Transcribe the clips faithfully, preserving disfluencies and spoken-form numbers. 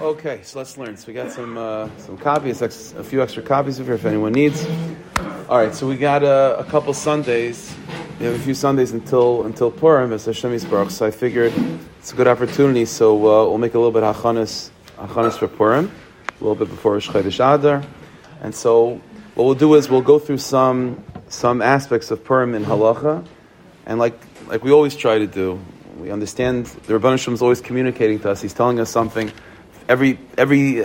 Okay, so let's learn. So we got some uh, some copies, ex- a few extra copies if anyone needs. All right, so we got uh, a couple Sundays. We have a few Sundays until until Purim as Hashem Yisbarach. So I figured it's a good opportunity. So uh, we'll make a little bit hachanas hachanas for Purim, a little bit before Rosh Chodesh Adar. And so what we'll do is we'll go through some some aspects of Purim in halacha, and like like we always try to do. We understand the Rebbeinu Shlom is always communicating to us. He's telling us something. Every every uh,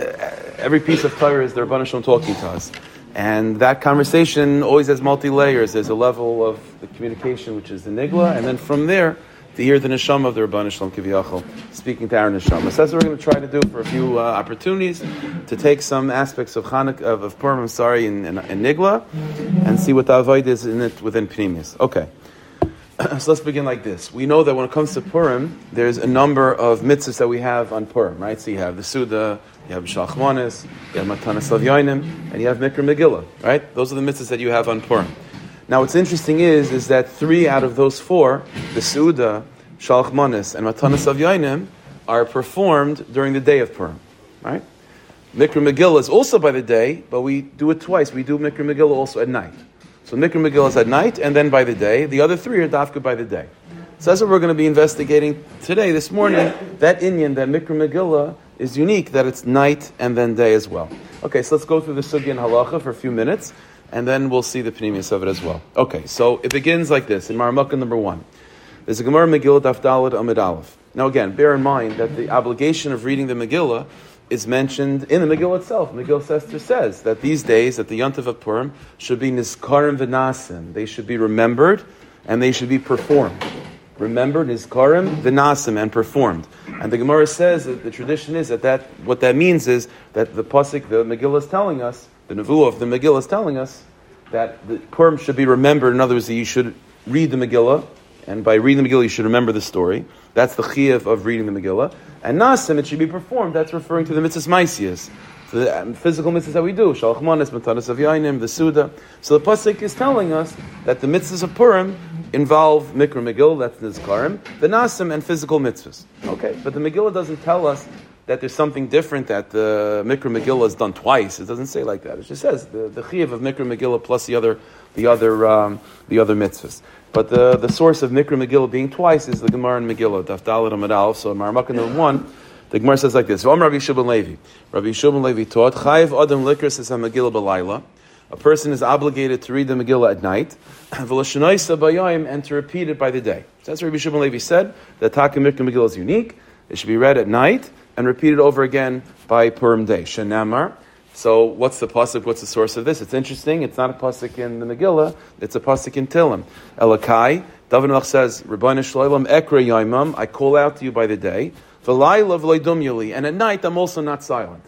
every piece of Torah is the Rebbeinu Shlom talking to us. And that conversation always has multi-layers. There's a level of the communication, which is the Nigla, and then from there, to hear the Neshama of the Rebbeinu Shlom Kiviyachol, speaking to our Neshama. So that's what we're going to try to do for a few uh, opportunities, to take some aspects of Chanukah, of, of Purim, I'm sorry, in, in, in Nigla, and see what the Avodah is in it within Pnimis. Okay. So let's begin like this. We know that when it comes to Purim, there's a number of mitzvahs that we have on Purim, right? So you have the Suda, you have B'Shal Chmones, you have Matanas Lavyonim, and you have Mikra Megillah, right? Those are the mitzvahs that you have on Purim. Now what's interesting is is that three out of those four, the Suda, B'Shal Chmones, and Matanas Lavyonim, are performed during the day of Purim, right? Mikra Megillah is also by the day, but we do it twice. We do Mikra Megillah also at night. So Mikra Megillah is at night, and then by the day. The other three are dafka by the day. So that's what we're going to be investigating today, this morning, that inyan, that Mikra Megillah, is unique, that it's night and then day as well. Okay, so let's go through the sugya and halacha for a few minutes, and then we'll see the pnimius of it as well. Okay, so it begins like this, in Maramukah number one. There's a Gemara Megillah Daf Daled Amid Aleph. Now again, bear in mind that the obligation of reading the Megillah is mentioned in the Megillah itself. Megillah Esther says that these days, that the Yontif of Purim should be Nizkarim V'Nasim. They should be remembered and they should be performed. Remembered, Nizkarim V'Nasim, and performed. And the Gemara says that the tradition is that, that what that means is that the Pasuk, the Megillah is telling us, the Nevuah of the Megillah is telling us that the Purim should be remembered. In other words, that you should read the Megillah, and by reading the Megillah, you should remember the story. That's the chiyuv of reading the Megillah. And nasim, it should be performed. That's referring to the mitzvahs maisiyas, so the physical mitzvahs that we do, Shalach Manas, Matanas Avyainim, the Suda. So the Pasuk is telling us that the mitzvahs of Purim involve Mikra Megillah, that's Nizkarim, the nasim, and physical mitzvahs. Okay, but the Megillah doesn't tell us that there's something different, that the Mikra Megillah is done twice. It doesn't say like that. It just says the, the chiyuv of Mikra Megillah plus the other the other, um, the other mitzvahs. But the, the source of Mikra Megillah being twice is the Gemara in Megillah, Daf Daled Amud Aleph. So in Maramukah number one, the Gemara says like this: Om Rabbi Yishuv ben Levi. Rabbi Yishuv ben Levi taught, Chayiv Adam Likros es HaMegillah b'Layla. A person is obligated to read the Megillah at night, V'Lashnoisa b'Yoyim, and to repeat it by the day. So that's what Rabbi Yishuv ben Levi said. The Taka Mikra Megillah is unique. It should be read at night and repeated over again by Purim day. Shenamar. So what's the pasuk? What's the source of this? It's interesting. It's not a pasuk in the Megillah. It's a pasuk in Tehillim. Elokai, David Melech says, Rebbeinu Shloilem ekra yaimam, I call out to you by the day. V'layla v'lo dum yali, and at night I'm also not silent.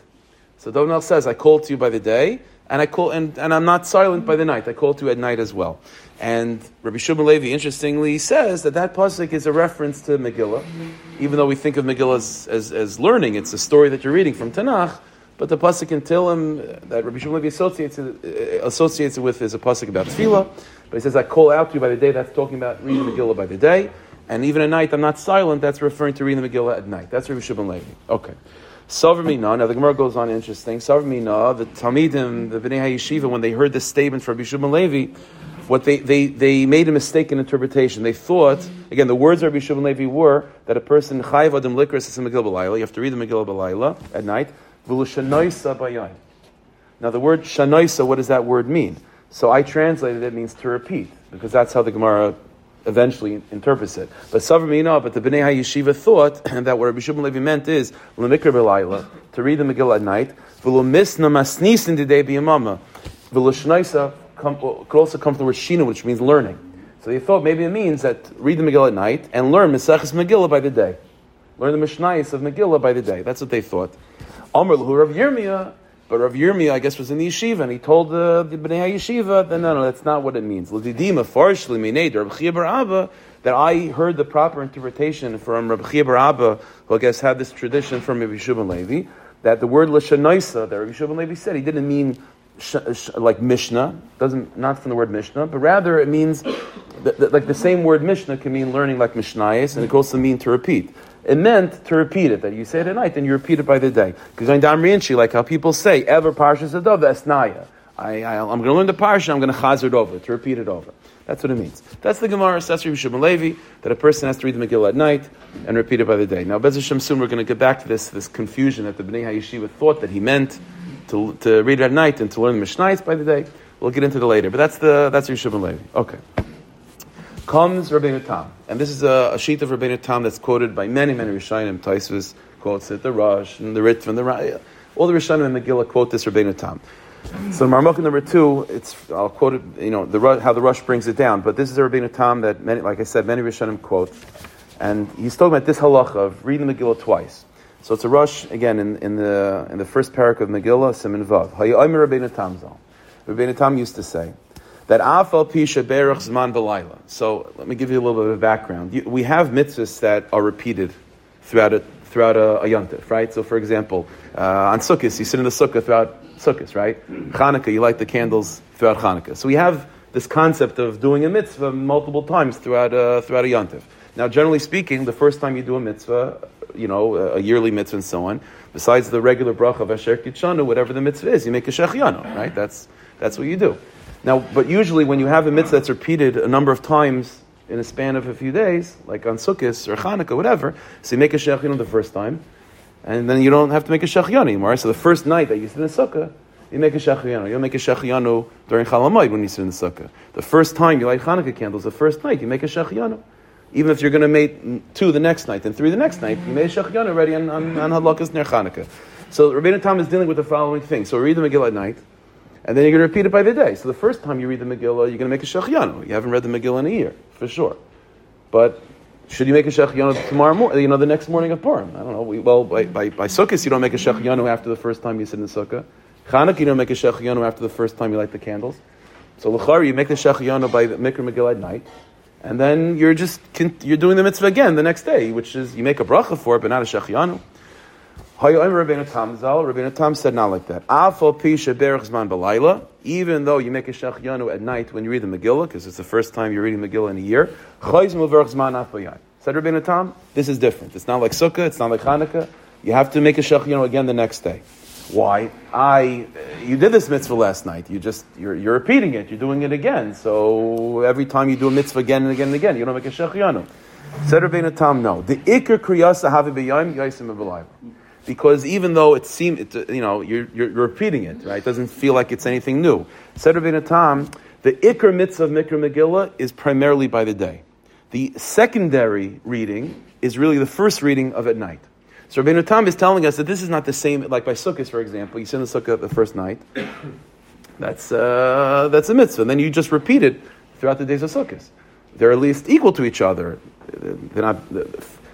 So David Melech says, I call to you by the day, and I call and, and I'm not silent by the night. I call to you at night as well. And Rabbi Yishuv ben Levi, interestingly, says that that pasuk is a reference to Megillah, even though we think of Megillah as, as, as learning. It's a story that you're reading from Tanakh. But the pasuk in Tehillim that Rabbi Yishuv ben Levi associates it, associates it with is a pasuk about tefillah. But he says, I call out to you by the day. That's talking about reading the Megillah by the day. And even at night, I'm not silent. That's referring to reading the Megillah at night. That's Rabbi Yishuv ben Levi. Okay. Sover Mina. Now the Gemara goes on interesting. Sover Mina, the Talmidim, the Bnei HaYeshiva, when they heard this statement from Rabbi Yishuv ben Levi, what they, they, they made a mistake in interpretation. They thought, again, the words of Rabbi Yishuv ben Levi were that a person, Chayiv Adam Likros es HaMegillah b'Layla, you have to read the Megillah b'Layla at night. Now the word shanoisa, what does that word mean? So I translated it, it means to repeat, because that's how the Gemara eventually interprets it. But Sover Mina, but the Bnei HaYeshiva thought that what Rabbi Yishuv ben Levi meant is l'mikra b'layla, to read the Megillah at night, v'lomisna masnisin didei b'yamama, v'loshanoisa could also come from the word shina, which means learning. So they thought maybe it means that read the Megillah at night and learn Maseches Megillah by the day, learn the Mishnayos of Megillah by the day. That's what they thought. Amr Lahu Rav Yirmiyah, but Rav Yirmiyah, I guess, was in the yeshiva, and he told the, the Bnei HaYeshiva that no, no, that's not what it means. L'didima farsh l'minei Rav Chia bar Abba, that I heard the proper interpretation from Rav Chia bar Abba, who I guess had this tradition from Rabbi Yishuv ben Levi, that the word l'shanoisa that Rabbi Yishuv ben Levi said, he didn't mean sh- sh- like Mishnah, doesn't not from the word Mishnah, but rather it means, th- th- like the same word Mishnah can mean learning like Mishnayos, and it can also mean to repeat. It meant to repeat it, that you say it at night and you repeat it by the day. Like how people say, ever parshas Adov esnaya. I, I, I'm going to learn the parsha, I'm going to chazir it over, to repeat it over. That's what it means. That's the Gemara, Sasri B'Shem Levi, that a person has to read the Megillah at night and repeat it by the day. Now, Bez Hashem soon, we're going to get back to this this confusion that the Bnei HaYeshiva thought that he meant to to read it at night and to learn the Mishnayos by the day. We'll get into it later, but that's the that's Sasri B'Shem Levi. Okay. Comes Rabbeinu Tam, and this is a, a sheet of Rabbeinu Tam that's quoted by many, many Rishonim. Tosfos quotes it, the Rosh, and the Ritva, and the Raya. All the Rishonim and Megillah quote this Rabbeinu Tam. So Marmukah number two, it's I'll quote it, you know, the, how the Rush brings it down. But this is a Rabbeinu Tam that, many, like I said, many Rishonim quote. And he's talking about this halacha of reading the Megillah twice. So it's a Rush, again, in, in the in the first parak of Megillah, Siman Vav. Hayomer Rabbeinu Tam Zal. Rabbeinu Tam used to say, that Afal Pisha Berach Zman B'Layla. So let me give you a little bit of background. You, we have mitzvahs that are repeated throughout a, throughout a, a yontif, right? So for example, uh, on Sukkot, you sit in the Sukkah throughout Sukkot, right? Chanukah, you light the candles throughout Chanukah. So we have this concept of doing a mitzvah multiple times throughout a, throughout a yontif. Now, generally speaking, the first time you do a mitzvah, you know, a yearly mitzvah and so on, besides the regular bracha of Asher Kitshanu, whatever the mitzvah is, you make a shechianu, right? That's that's what you do. Now, but usually when you have a mitzvah that's repeated a number of times in a span of a few days, like on Sukkot or Chanukah, whatever, so you make a shechianu the first time, and then you don't have to make a shechianu anymore. So the first night that you sit in the sukkah, you make a shechianu. You'll make a shechianu during Chol HaMoed when you sit in the sukkah. The first time you light Chanukah candles, the first night, you make a shechianu. Even if you're going to make two the next night, then three the next night, you made a shechianu already on, on, on Hadlakas Ner Chanukah. So Rabbeinu Tam is dealing with the following thing. So read the Megillah at night, and then you're going to repeat it by the day. So the first time you read the Megillah, you're going to make a shechianu. You haven't read the Megillah in a year, for sure. But should you make a shechianu tomorrow morning, you know, the next morning of Purim? I don't know. We, well, by, by, by Sukkot, you don't make a shechianu after the first time you sit in the Sukkah. Chanukah, you don't make a shechianu after the first time you light the candles. So l'chari, you make the shechianu by the Mikra Megillah at night, and then you're just, you're doing the mitzvah again the next day, which is, you make a bracha for it, but not a shechianu. Rabbeinu Tam Zal, Rabbeinu Tam said not like that. Even though you make a shechianu at night when you read the Megillah, because it's the first time you're reading Megillah in a year, said Rabbeinu Tam, this is different. It's not like Sukkah, it's not like Hanukkah. You have to make a shechianu again the next day. Why? I, you did this mitzvah last night. You just, you're, you're repeating it. You're doing it again. So every time you do a mitzvah again and again and again, you don't make a shechianu. Said Rabbeinu Tam, no. The ikar kriyasa havi b'yom yosim b'layla. Because even though it seems, you know, you're, you're repeating it, right? It doesn't feel like it's anything new. Said Rabbeinu Tam, the Iker mitzvah of Mikra Megillah is primarily by the day. The secondary reading is really the first reading of at night. So Rabbeinu Tam is telling us that this is not the same, like by Sukkot, for example. You sit in the Sukkah the first night. That's uh, that's a mitzvah. And then you just repeat it throughout the days of Sukkot. They're at least equal to each other. They're not...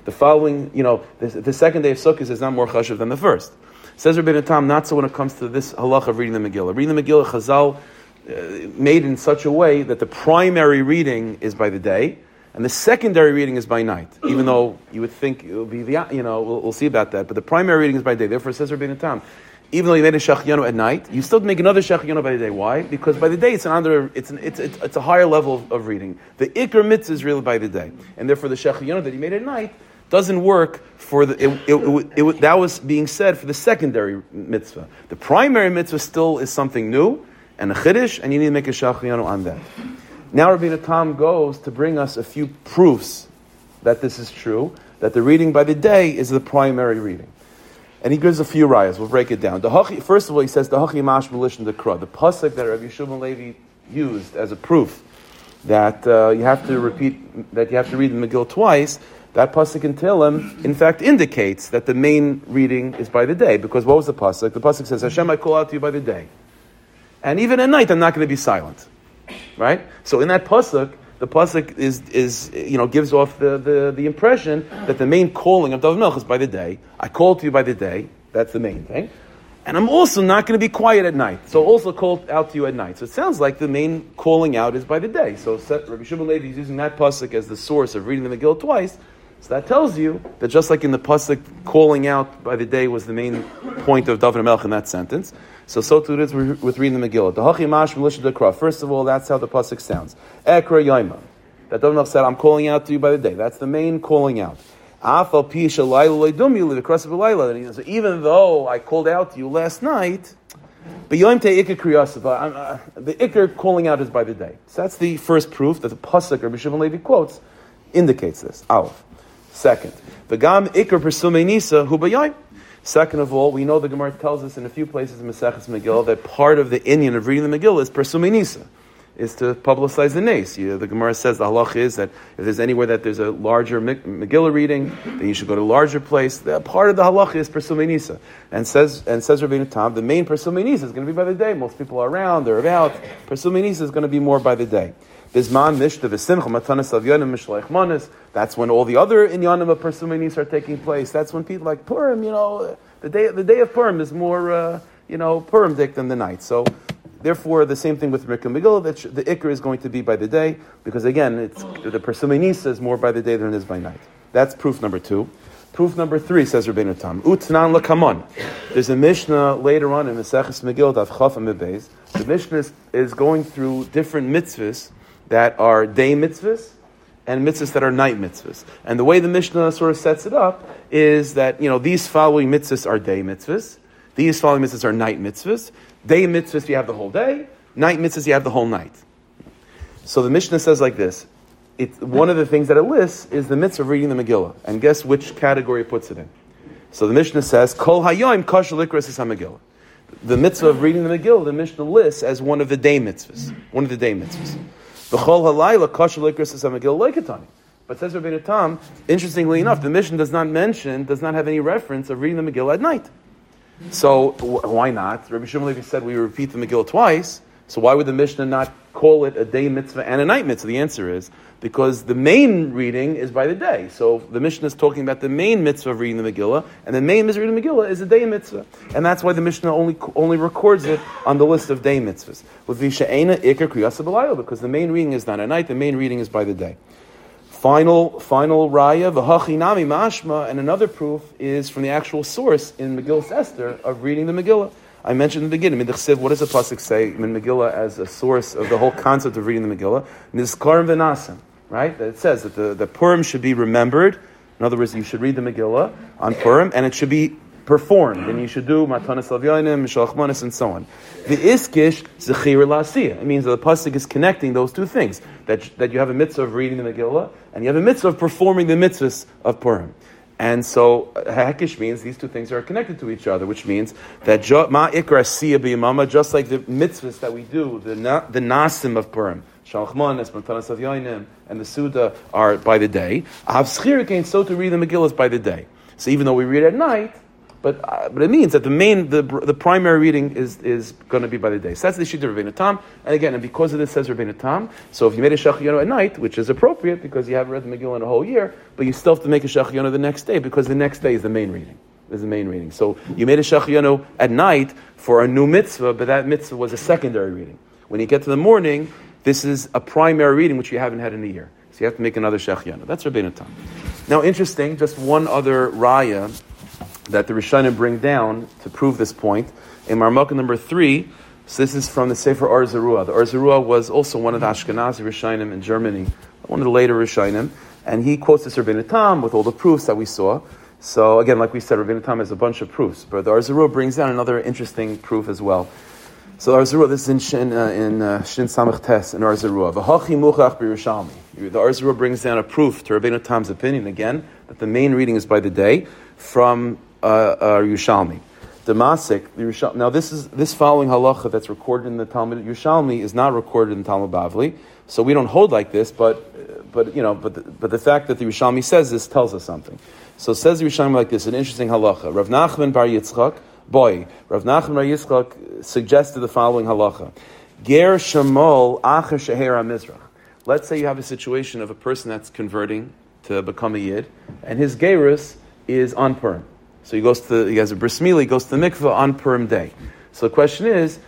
The following, you know, the, the second day of Sukkot is not more chashuv than the first. Says Rabbeinu Tam, not so when it comes to this halacha of reading the Megillah. Reading the Megillah, Chazal uh, made in such a way that the primary reading is by the day, and the secondary reading is by night. Even though you would think it would be the, you know, we'll, we'll see about that. But the primary reading is by day. Therefore, says Rabbeinu Tam, even though you made a shechianu at night, you still make another shechianu by the day. Why? Because by the day it's an under, it's an, it's, it's it's a higher level of, of reading. The ikar mitzvah is really by the day, and therefore the shechianu that you made at night doesn't work for the, it, it, it, it, it, that was being said for the secondary mitzvah. The primary mitzvah still is something new, and a chiddush, and you need to make a shechianu on that. Now Rabbeinu Tam goes to bring us a few proofs that this is true, that the reading by the day is the primary reading. And he gives a few rayas. We'll break it down. First of all, he says, the pasuk that Rabbi Shimon Levi used as a proof that uh, you have to repeat, that you have to read the Megillah twice, that pasuk in Tehillim, in fact, indicates that the main reading is by the day. Because what was the pasuk? The pasuk says, Hashem, I call out to you by the day. And even at night, I'm not going to be silent. Right? So in that pasuk, the pasuk is, is you know, gives off the, the, the impression that the main calling of David Melch is by the day. I call to you by the day. That's the main thing. And I'm also not going to be quiet at night. So also call out to you at night. So it sounds like the main calling out is by the day. So Rabbi Shimon Levi is using that pasuk as the source of reading the Megillah twice. So that tells you that just like in the pasuk, calling out by the day was the main point of David Melch in that sentence. So, so too it is with reading the Megillah. First of all, that's how the pasuk sounds. Ekra Yoima. That David Melch said, I'm calling out to you by the day. That's the main calling out. So even though I called out to you last night, but I'm, uh, the Iker calling out is by the day. So that's the first proof that the Pasuk or Bishuvim Levi quotes indicates this. Aleph. Second, V'gam Iker Persumei Nisa Hu B'yayim. Second of all, we know the Gemara tells us in a few places in Maseches Megillah that part of the inyan of reading the Megillah is Persumei Nisa, is to publicize the nes. You know, the Gemara says the halach is that if there's anywhere that there's a larger Megillah reading, then you should go to a larger place. The part of the halach is Persumei Nisa, and says and says Rabbeinu Tam, the main Persumei Nisa is going to be by the day. Most people are around, they're about. Persumei Nisa is going to be more by the day. Bisman Mishta V'Simcha Matanas Avyonim Mishleich Manas. That's when all the other inyanim of Persumei Nisa are taking place. That's when people like Purim. You know, the day the day of Purim is more uh, you know Purim dick than the night. So therefore, the same thing with Rikam Megillah. That sh- the Iker is going to be by the day because again, it's the Persumei Nisa is more by the day than it is by night. That's proof number two. Proof number three says Rabbeinu Tam. Utnan L'Kamon. There's a Mishnah later on in Maseches Megillah Avchaf Mebeis. The Mishnah is, is going through different mitzvahs that are day mitzvahs and mitzvahs that are night mitzvahs. And the way the Mishnah sort of sets it up is that, you know, these following mitzvahs are day mitzvahs. These following mitzvahs are night mitzvahs. Day mitzvahs, you have the whole day. Night mitzvahs, you have the whole night. So the Mishnah says like this. It's one of the things that it lists is the mitzvah of reading the Megillah. And guess which category it puts it in. So the Mishnah says, Kol hayoim kosher likros es ha-Megillah. The mitzvah of reading the Megillah, the Mishnah lists as one of the day mitzvahs. One of the day mitzvahs. V'chol halayla kosher likros es ha-Megillah leikatani. But says Rabbeinu Tam, interestingly enough, the Mishnah does not mention, does not have any reference of reading the Megillah at night. So wh- why not? Rabbi Shimon Levi said we repeat the Megillah twice. So why would the Mishnah not call it a day mitzvah and a night mitzvah? The answer is because the main reading is by the day. So the Mishnah is talking about the main mitzvah of reading the Megillah, and the main mitzvah of reading the Megillah is a day mitzvah, and that's why the Mishnah only only records it on the list of day mitzvahs. Because the main reading is not at night; the main reading is by the day. Final, final raya, v'hachinami mashma, and another proof is from the actual source in Megillas Esther of reading the Megillah. I mentioned in the beginning, what does the pasuk say in Megillah as a source of the whole concept of reading the Megillah? Nizkarim v'nasim, right? It says that the, the Purim should be remembered. In other words, you should read the Megillah on Purim, and it should be performed, and you should do matanas lavyanim, mishalach manas, and so on. The iskish zechira la'asiyah. It means that the pasuk is connecting those two things: that that you have a mitzvah of reading the Megillah, and you have a mitzvah of performing the mitzvahs of Purim. And so hakish means these two things are connected to each other, which means that ma ikra asiyah b'yamama, just like the mitzvahs that we do, the na, the nasim of Purim, mishalach manas, matanas lavyanim, and the suda are by the day. Av zechira kain, so to read the Megillah is by the day. So even though we read at night, But uh, but it means that the main the the primary reading is is going to be by the day. So that's the Shita of Rabbeinu Tam. And again, and because of this, says Rabbeinu Tam, so if you made a Shach Yonah at night, which is appropriate because you haven't read the Megillah in a whole year, but you still have to make a Shach Yonah the next day because the next day is the main reading. Is the main reading. So you made a Shach Yonah at night for a new mitzvah, but that mitzvah was a secondary reading. When you get to the morning, this is a primary reading which you haven't had in a year. So you have to make another Shach Yonah. That's Rabbeinu Tam. Now, interesting, just one other raya that the Rishonim bring down to prove this point. In Marmukah number three, so this is from the Sefer Or Zeruah. The Or Zeruah was also one of the Ashkenazi Rishonim in Germany, one of the later Rishonim, and he quotes this Rabbeinu Tam with all the proofs that we saw. So again, like we said, Rabbeinu Tam has a bunch of proofs, but the Or Zeruah brings down another interesting proof as well. So the Or Zeruah, this is in Shin, uh, in uh, Shin Samach Tes, in Or Zeruah. V'hachi muchach b'Yerushalmi. The Or Zeruah brings down a proof to Rabbeinu Tam's opinion, again, that the main reading is by the day, from uh, uh, Yerushalmi. The Masik, the Yerushalmi, now this is this following halacha that's recorded in the Talmud Yerushalmi is not recorded in the Talmud Bavli, so we don't hold like this. But but you know, but the, but the fact that the Yerushalmi says this tells us something. So says the Yerushalmi like this, an interesting halacha. Rav Nachman bar Yitzchak, boy, Rav Nachman bar Yitzchak suggested the following halacha: Ger Shemol Acher Shehera Mizrach. Let's say you have a situation of a person that's converting to become a Yid, and his gerus is on Purim. So he goes to, he has a bris milah, he goes to the mikveh on Purim day. So the question is,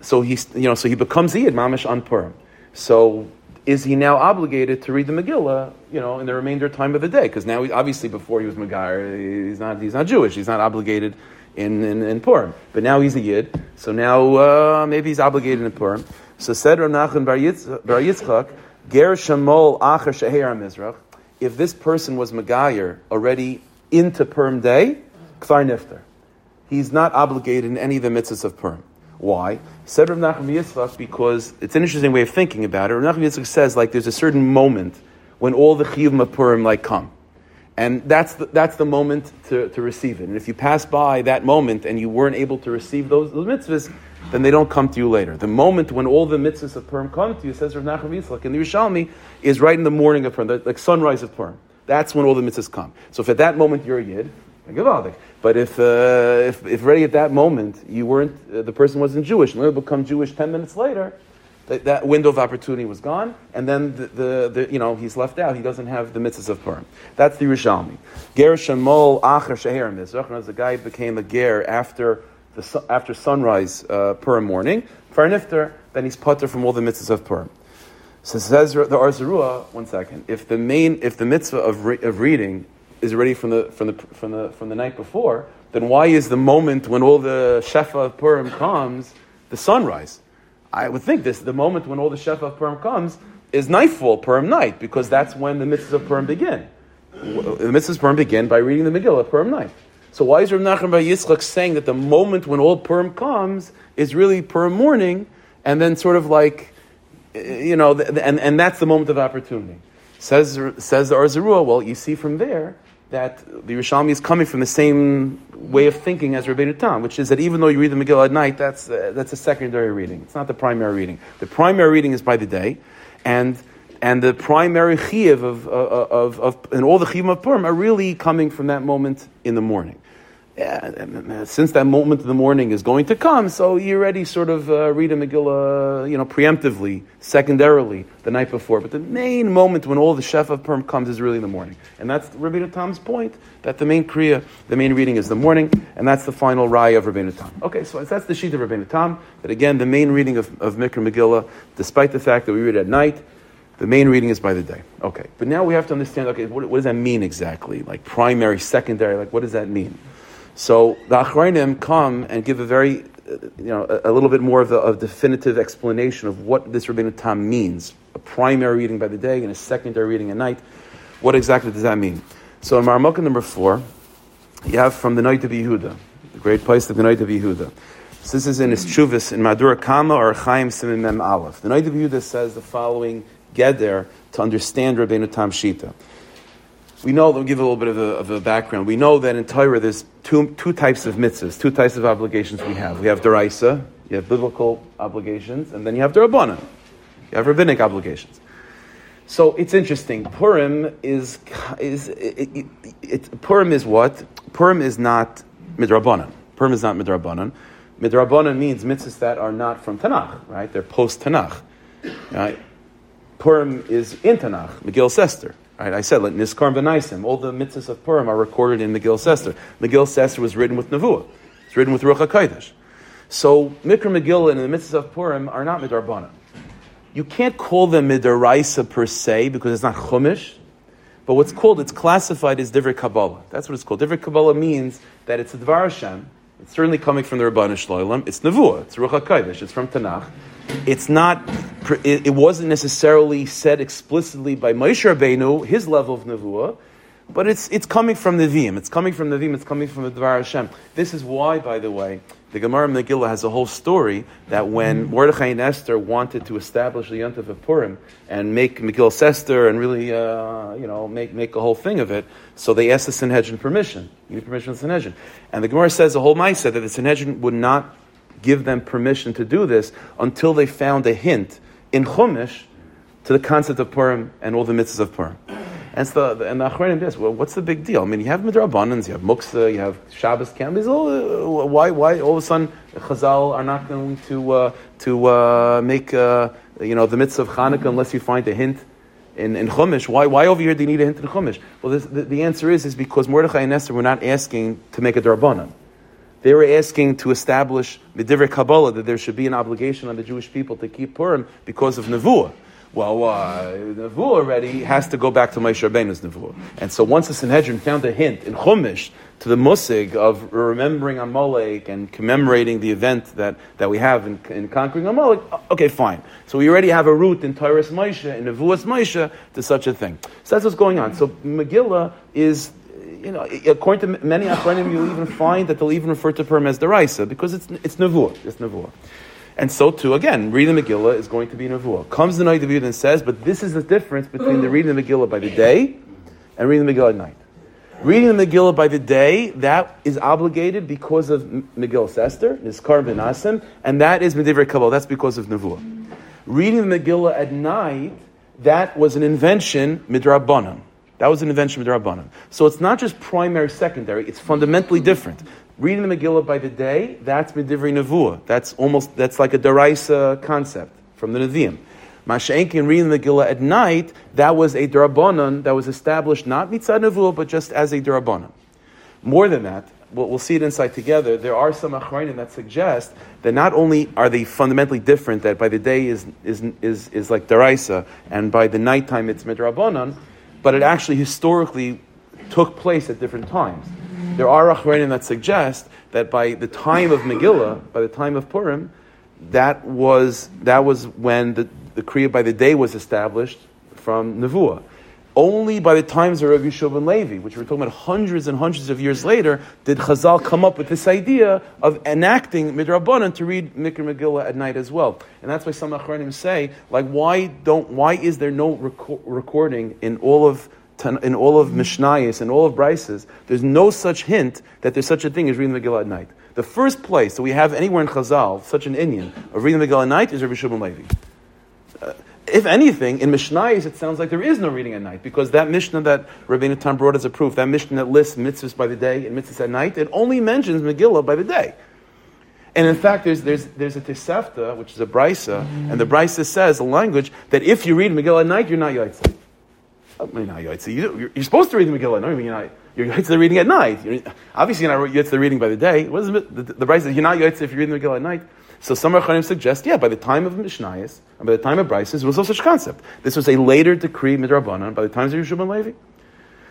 so he, you know, so he becomes a Yid mamish on Purim. So is he now obligated to read the Megillah, you know, in the remainder time of the day? Because now, he, obviously, before he was Megayer, he's not, he's not Jewish, he's not obligated in, in, in Purim. But now he's a Yid, so now uh, maybe he's obligated in Purim. So said Rav Nachman bar Yitzchak, Ger Shemol Acher Sheher Mizrach. if this person was Megayer already into Perm day, Kfar Nifter. He's not obligated in any of the mitzvahs of Perm. Why? Said Rav Nachum Yitzchak, because it's an interesting way of thinking about it. Rav Nachum Yitzchak says, like, there's a certain moment when all the chiyuvim of Purim, like, come. And that's the, that's the moment to, to receive it. And if you pass by that moment and you weren't able to receive those, those mitzvahs, then they don't come to you later. The moment when all the mitzvahs of Purim come to you, says Rav Nachum Yitzchak in the Yerushalmi, is right in the morning of Purim, like sunrise of Purim. That's when all the mitzvahs come. So if at that moment you're a yid, but if, uh, if if already at that moment you weren't, uh, the person wasn't Jewish, and later become Jewish ten minutes later, that, that window of opportunity was gone, and then the, the, the you know he's left out. He doesn't have the mitzvahs of Purim. That's the Yerushalmi. Ger Shemol Acher Sheher Mizrach. The guy became a ger after the su- after sunrise uh, Purim morning. Kfar Nifter, then he's potter from all the mitzvahs of Purim. So says the Arzurua. One second. If the main if the mitzvah of re- of reading is already from the from the from the from the night before, then why is the moment when all the shefa of Purim comes the sunrise? I would think this the moment when all the shefa of Purim comes is nightfall, Purim night, because that's when the mitzvahs of Purim begin. The mitzvahs of Purim begin by reading the Megillah Purim night. So why is Rav Nachum Bar Yitzchak saying that the moment when all Purim comes is really Purim morning, and then sort of like, you know, and and that's the moment of opportunity? Says says the Arzurua. Well, you see from there that the Yerushalmi is coming from the same way of thinking as Rabbeinu Tam, which is that even though you read the Megillah at night, that's uh, that's a secondary reading. It's not the primary reading. The primary reading is by the day, and and the primary chiyuv of, of of of and all the chiyuvim of Purim are really coming from that moment in the morning. And since that moment in the morning is going to come, so you already sort of uh, read a Megillah, you know, preemptively, secondarily, the night before. But the main moment when all the shefa of Purim comes is really in the morning. And that's Rabbeinu Tam's point, that the main kriya, the main reading is the morning, and that's the final raya of Rabbeinu Tam. Okay, so that's the sheet of Rabbeinu Tam, that again, the main reading of, of Mikra Megillah, despite the fact that we read at night, the main reading is by the day. Okay, but now we have to understand, okay, what, what does that mean exactly? Like primary, secondary, like what does that mean? So the Achrayim come and give a very, uh, you know, a, a little bit more of a of definitive explanation of what this Rabbeinu Tam means. A primary reading by the day and a secondary reading at night. What exactly does that mean? So in Maramokah number four, you have from the Noite of Yehuda, the great place of the Noite of Yehuda. So this is in his Tshuvas, in Madura Kama or Chaim Simon Mem Aleph. The Noite of Yehuda says the following Geder to understand Rabbeinu Tam Shita. We know, they'll give a little bit of a, of a background. We know that in Torah there's two two types of mitzvahs, two types of obligations we have. We have deraisa, you have biblical obligations, and then you have derabbanan, you have rabbinic obligations. So it's interesting. Purim is is it, it, it, Purim is what? Purim is not midrabbanan. Purim is not midrabbanan. Midrabbanan means mitzvahs that are not from Tanakh, right? They're post Tanakh. Right? Purim is in Tanakh, Megillah Sester. Right, I said, like Niskar v'Naisim, all the mitzvahs of Purim are recorded in Megillah Sester. Megillah Sester was written with Nevuah. It's written with Ruach HaKodesh. So, Mikra Megillah and the mitzvahs of Purim are not midarbanan. You can't call them midaraisa per se, because it's not Chumash. But what's called, it's classified as Divrei Kabbalah. That's what it's called. Divrei Kabbalah means that it's a Dvar Hashem. It's certainly coming from the Rabbanu Shloilem. It's Nevuah. It's Ruach HaKodesh. It's from Tanakh. It's not, it wasn't necessarily said explicitly by Moshe Rabbeinu, his level of Nevuah, but it's it's coming from Nevi'im. It's coming from Nevi'im. It's coming from the Dvar Hashem. This is why, by the way, the Gemara Megillah has a whole story that when Mordechai and Esther wanted to establish the Yontif of Purim and make Megillah Sester and really, uh, you know, make make a whole thing of it, so they asked the Sanhedrin permission. You need permission from the Sanhedrin. And the Gemara says a whole Maisa that the Sanhedrin would not give them permission to do this until they found a hint in Chumash to the concept of Purim and all the mitzvahs of Purim. And so the, and the Achronim says, well, what's the big deal? I mean, you have Midrabanans, you have Muksa, you have Shabbos camp. All, why, why all of a sudden Chazal are not going to uh, to uh, make uh, you know the mitzvah of Chanukah unless you find a hint in, in Chumash? Why why over here do you need a hint in Chumash? Well, this, the, the answer is is because Mordechai and Esther were not asking to make a Drabanan. They were asking to establish the Divrei Kabbalah, that there should be an obligation on the Jewish people to keep Purim because of Nevuah. well, uh, Nevuah already has to go back to Moshe Rabbeinu's Nevuah. And so once the Sanhedrin found a hint in Chumash to the Musig of remembering Amalek and commemorating the event that, that we have in, in conquering Amalek, okay, fine. So we already have a root in Torah's Moshe, in Nevuah's Moshe, to such a thing. So that's what's going on. So Megillah is... You know, according to many Achronim, you'll even find that they'll even refer to Purim as Deraisa because it's it's Nevuah, it's Nevuah, and so too again, reading the Megillah is going to be Nevuah. Comes the night of Yud and says, but this is the difference between the reading the Megillah by the day and reading the Megillah at night. Reading the Megillah by the day, that is obligated because of Megillah Esther, Nizkar B'Nasim, and that is Medivre Kabbalah. That's because of Nevuah. Reading the Megillah at night, that was an invention midrabanan. That was an invention of the Rabbanim. So it's not just primary, secondary, it's fundamentally different. Reading the Megillah by the day, that's Medivri Nevuah. That's almost, that's like a Deraisa concept from the Nevi'im. Masha'enki and reading the Megillah at night, that was a Derabanan that was established not Mitzad Nevuah, but just as a Derabanan. More than that, we'll, we'll see it inside together, there are some Achronim that suggest that not only are they fundamentally different, that by the day is is is, is like Deraisa, and by the nighttime it's Midrabanan, but it actually historically took place at different times. There are Achronim that suggest that by the time of Megillah, by the time of Purim, that was that was when the, the Kriya by the day was established from Nevuah. Only by the times of Rabbi Yehoshua ben Levi, which we're talking about hundreds and hundreds of years later, did Chazal come up with this idea of enacting Midrabanan to read Mikra Megillah at night as well. And that's why some Achronim say, like, why don't, why is there no reco- recording in all of in all of Mishnayos and all of Braises? There's no such hint that there's such a thing as reading Megillah at night. The first place that we have anywhere in Chazal such an inyan of reading Megillah at night is Rabbi Yehoshua ben Levi. Uh, If anything, in Mishnayos, it sounds like there is no reading at night, because that Mishnah that Rabbeinu תם brought as a proof, that Mishnah that lists mitzvahs by the day and mitzvahs at night, it only mentions Megillah by the day. And in fact, there's there's there's a Tosefta, which is a Brisa, and the Brisa says, the language, that if you read Megillah at night, you're not Yotze. I mean, not Yotze. You, you're supposed to read the Megillah at night. I mean, you're not you're Yotze reading at night. You're, obviously, you're not Yotze reading by the day. What is the, the, the Brisa says, you're not Yotze if you're reading the Megillah at night. So some Achronim suggest, yeah, by the time of Mishnayos, and by the time of Braises, there was no such concept. This was a later decree, Midrabanan, by the times of Yehoshua ben Levi.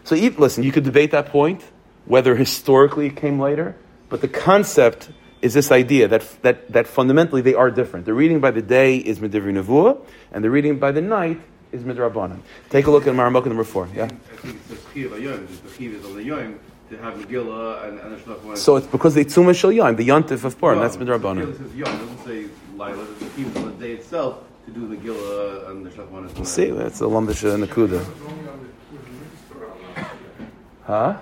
So even, listen, you could debate that point, whether historically it came later, but the concept is this idea that that that fundamentally they are different. The reading by the day is Medivri Nevuah, and the reading by the night is Midrabanan. Take a look at Maramokah number four. Yeah? I think it says Chiv HaYom, the Chiv is on the Yom, to have Megillah and, and Shnachman. So it's because the Tzuma Shel Yom, the Yontif of Purim, that's Midrabanan. It says Yom, it doesn't say Laila, it says Chiv on the day itself to do the Megillah and the Shnachman. We'll see, that's a Lambisha and a Kuda. Huh?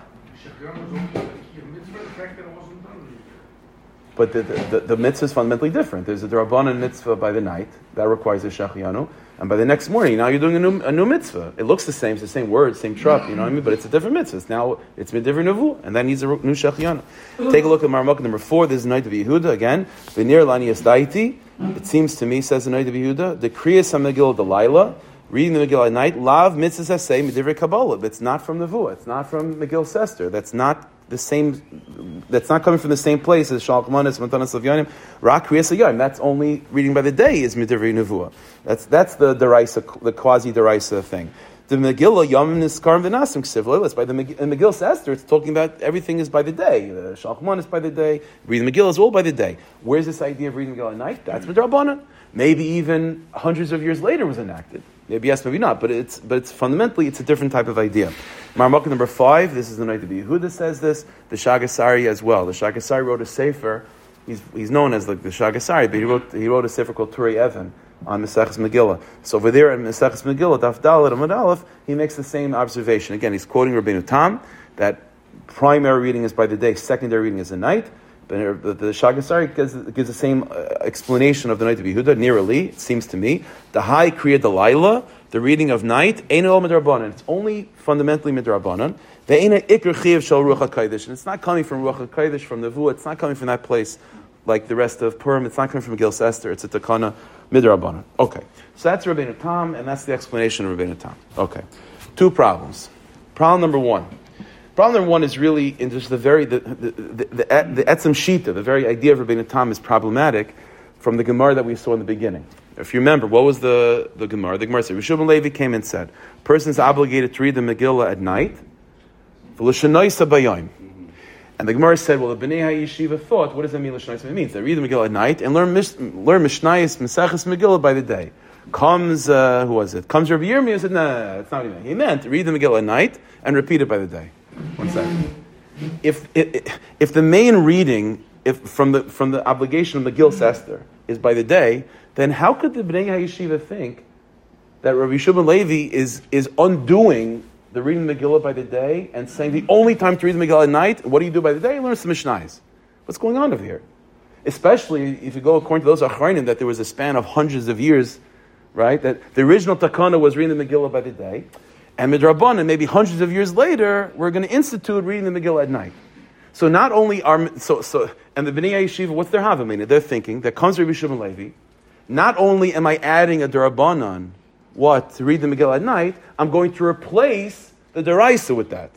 But the, the, the, the mitzvah is fundamentally different. There's a Drabanan mitzvah by the night, that requires a Shechianu, and by the next morning, now you're doing a new, a new mitzvah. It looks the same, it's the same word, same truck, you know what I mean? But it's a different mitzvah. It's now, it's Medivri Nevuah, and that needs a new Shechianu. Take a look at Maramokah number four, this is the night of Yehuda, again. V'nir lani yasdaiti, it seems to me, says the night of Yehuda, the Kriyas HaMegillah Delaila, reading the Megillah at night, Lav mitzvahs say Medivri Kabbalah, but it's not from Nevuah, it's not from Megillah Esther, that's not the same, that's not coming from the same place as Shalchmanis, Montanas of Yonim, Rak Kriyas HaYom. That's only reading by the day is Medivri Nevuah. That's that's the Deraisa, the quasi Deraisa thing. The Megillah Yom Nizkar V'Nasim Ksiv Leilos. By the Megillah Esther, it's talking about everything is by the day. The Shalchmanis by the day. Reading the Megillah is all by the day. Where's this idea of reading Megillah at night? That's Midrabanan. Maybe even hundreds of years later was enacted. Maybe yes, maybe not, but it's but it's fundamentally it's a different type of idea. Maramokah number five, this is the night of Yehuda says this, the Shagasari as well. The Shagasari wrote a sefer, he's he's known as like the Shagasari, but he wrote he wrote a sefer called Turei Evan on Maseches Megillah. So over there in Maseches Megillah, Daf Dalet Amud Aleph, he makes the same observation. Again, he's quoting Rabbeinu תם, that primary reading is by the day, secondary reading is at night. But the, the Shagasari gives, gives the same uh, explanation of the night of Yehuda, nearly, it seems to me. The high Kriya Delaila, the reading of night, Ein Ol Midrabanan. It's only fundamentally Midrabanan. Ve'ein Ikr Chiv Shel Ruach HaKodesh. And it's not coming from Ruach HaKodesh, from Nevuah. It's not coming from that place like the rest of Purim. It's not coming from Megillah Esther. It's a Takana Midrabanan. Okay. So that's Rabbeinu תם, and that's the explanation of Rabbeinu תם. Okay. Two problems. Problem number one. Problem number one is really in just the very the the the, the, the Etzem Shita, the very idea of Rabbeinu תם is problematic from the Gemara that we saw in the beginning. If you remember, what was the, the Gemara? The Gemara said, Rishub and Levi came and said, person's obligated to read the Megillah at night, and the Gemara said, well, the Bnei HaYeshiva thought, what does that mean, L'shanayis? It means they read the Megillah at night and learn mish, learn Mishnayis, Mesachas Megillah by the day. Comes, uh, who was it? Comes Rabbi Yirmiyah and said, no, no, no, that's not what he meant. He meant read the Megillah at night and repeat it by the day. One second. If it, if the main reading if from the from the obligation of Megillah Esther is by the day, then how could the Bnei HaYeshiva think that Rabbi Shimon Levi is is undoing the reading of Megillah by the day and saying the only time to read the Megillah at night, what do you do by the day? You learn some Mishnayos. What's going on over here? Especially if you go according to those Achronim that there was a span of hundreds of years, right? That the original Takana was reading the Megillah by the day, and Midrabanan, maybe hundreds of years later, we're going to institute reading the Megillah at night. So not only are, so, so and the Bnei Yeshiva, what's their havamina? They're thinking, there comes Rabbi Shimon Levi, not only am I adding a Drabanan, what, to read the Megillah at night, I'm going to replace the Deraisa with that.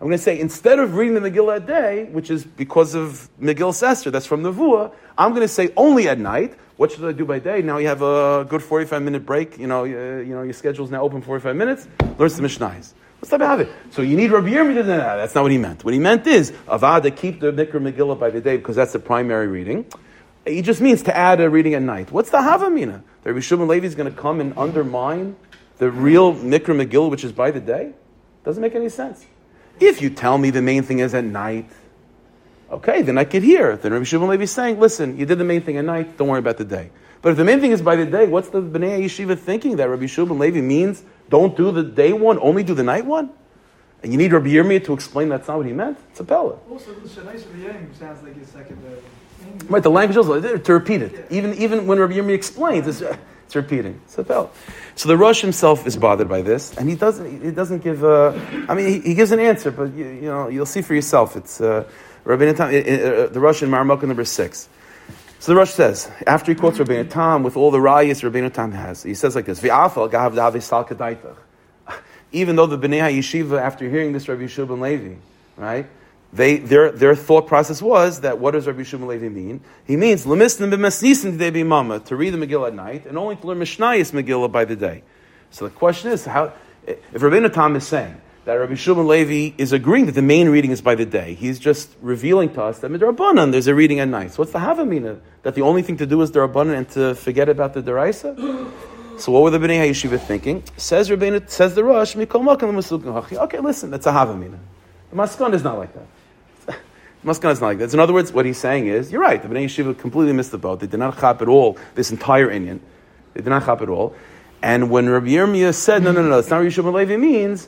I'm going to say, instead of reading the Megillah at day, which is because of Megillah Esther, that's from Nevuah, I'm going to say only at night. What should I do by day? Now you have a good forty-five minute break. You know, you, you know your schedule's now open forty-five minutes. Learn some Mishnayos. Let's talk about it. So you need Rabbi Yirmiyah. No, no, no, that's not what he meant. What he meant is, Avada, keep the Mikra Megillah by the day because that's the primary reading. It just means to add a reading at night. What's the Havamina? The Rabbi Shimon Levi is going to come and undermine the real Mikra Megillah, which is by the day? Doesn't make any sense. If you tell me the main thing is at night, okay, then I could hear. Then Rabbi Shimon Levi is saying, listen, you did the main thing at night, don't worry about the day. But if the main thing is by the day, what's the Bnei Yeshiva thinking that Rabbi Shimon Levi means don't do the day one, only do the night one? And you need Rabbi Yirmiyah to explain that's not what he meant? It's a pella. Also, the Shanais of the Yom sounds like a secondary. Right, the language also, to repeat it. Yeah. Even even when Rabbi Yirmiyah explains, it's, it's repeating. It's a pella. So the Rosh himself is bothered by this, and he doesn't he doesn't give a, I mean, he, he gives an answer, but you, you know, you'll see for yourself. It's uh, Rabbi Tam, uh, the Rosh in Maramokah number six. So the Rosh says, after he quotes Rabbi Tam with all the rayas Rabbi Tam has, he says like this, even though the Bnei HaYeshiva, after hearing this Rabbi Shimon Levi, right, They their their thought process was that what does Rabbi Shimon Levi mean? He means to read the Megillah at night and only to learn Mishnayis Megillah by the day. So the question is, how if Rabbeinu Tam is saying that Rabbi Shimon Levi is agreeing that the main reading is by the day, he's just revealing to us that midrabanan there's a reading at night. So what's the havamina that the only thing to do is the Rabbanan and to forget about the deraisa? So what were the Bnei HaYeshiva thinking? Says Rabbeinu, says the Rosh, Mikol Makom L'Masukin Hachi. Okay, listen, that's a havamina. The Maskon is not like that. Maskan is not like that. So in other words, what he's saying is, you're right, the Bnei Yeshiva completely missed the boat. They did not chop at all this entire Inyan. They did not chop at all. And when Rabbi Yirmiyah said, no, no, no, that's not what Yeshua Levi means,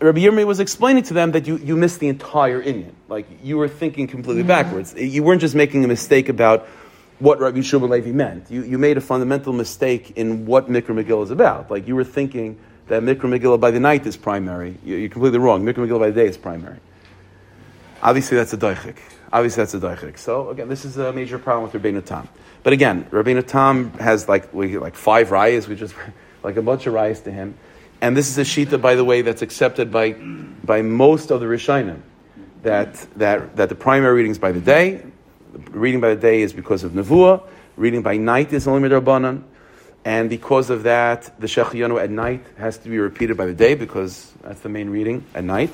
Rabbi Yirmiyah was explaining to them that you, you missed the entire Inyan. Like, you were thinking completely backwards. You weren't just making a mistake about what Rabbi Yeshua Levi meant. You, you made a fundamental mistake in what Mikra Megillah is about. Like, you were thinking that Mikra Megillah by the night is primary. You, you're completely wrong. Mikra Megillah by the day is primary. Obviously, that's a doichik. Obviously, that's a doichik. So, again, this is a major problem with Rabbeinu Tam. But again, Rabbeinu Tam has like we, like five rayas, which is like a bunch of rayas to him. And this is a shita, by the way, that's accepted by by most of the Rishonim, that that that the primary reading is by the day. Reading by the day is because of Nevuah. Reading by night is only midrabanan. And because of that, the Shechiyonu at night has to be repeated by the day because that's the main reading at night.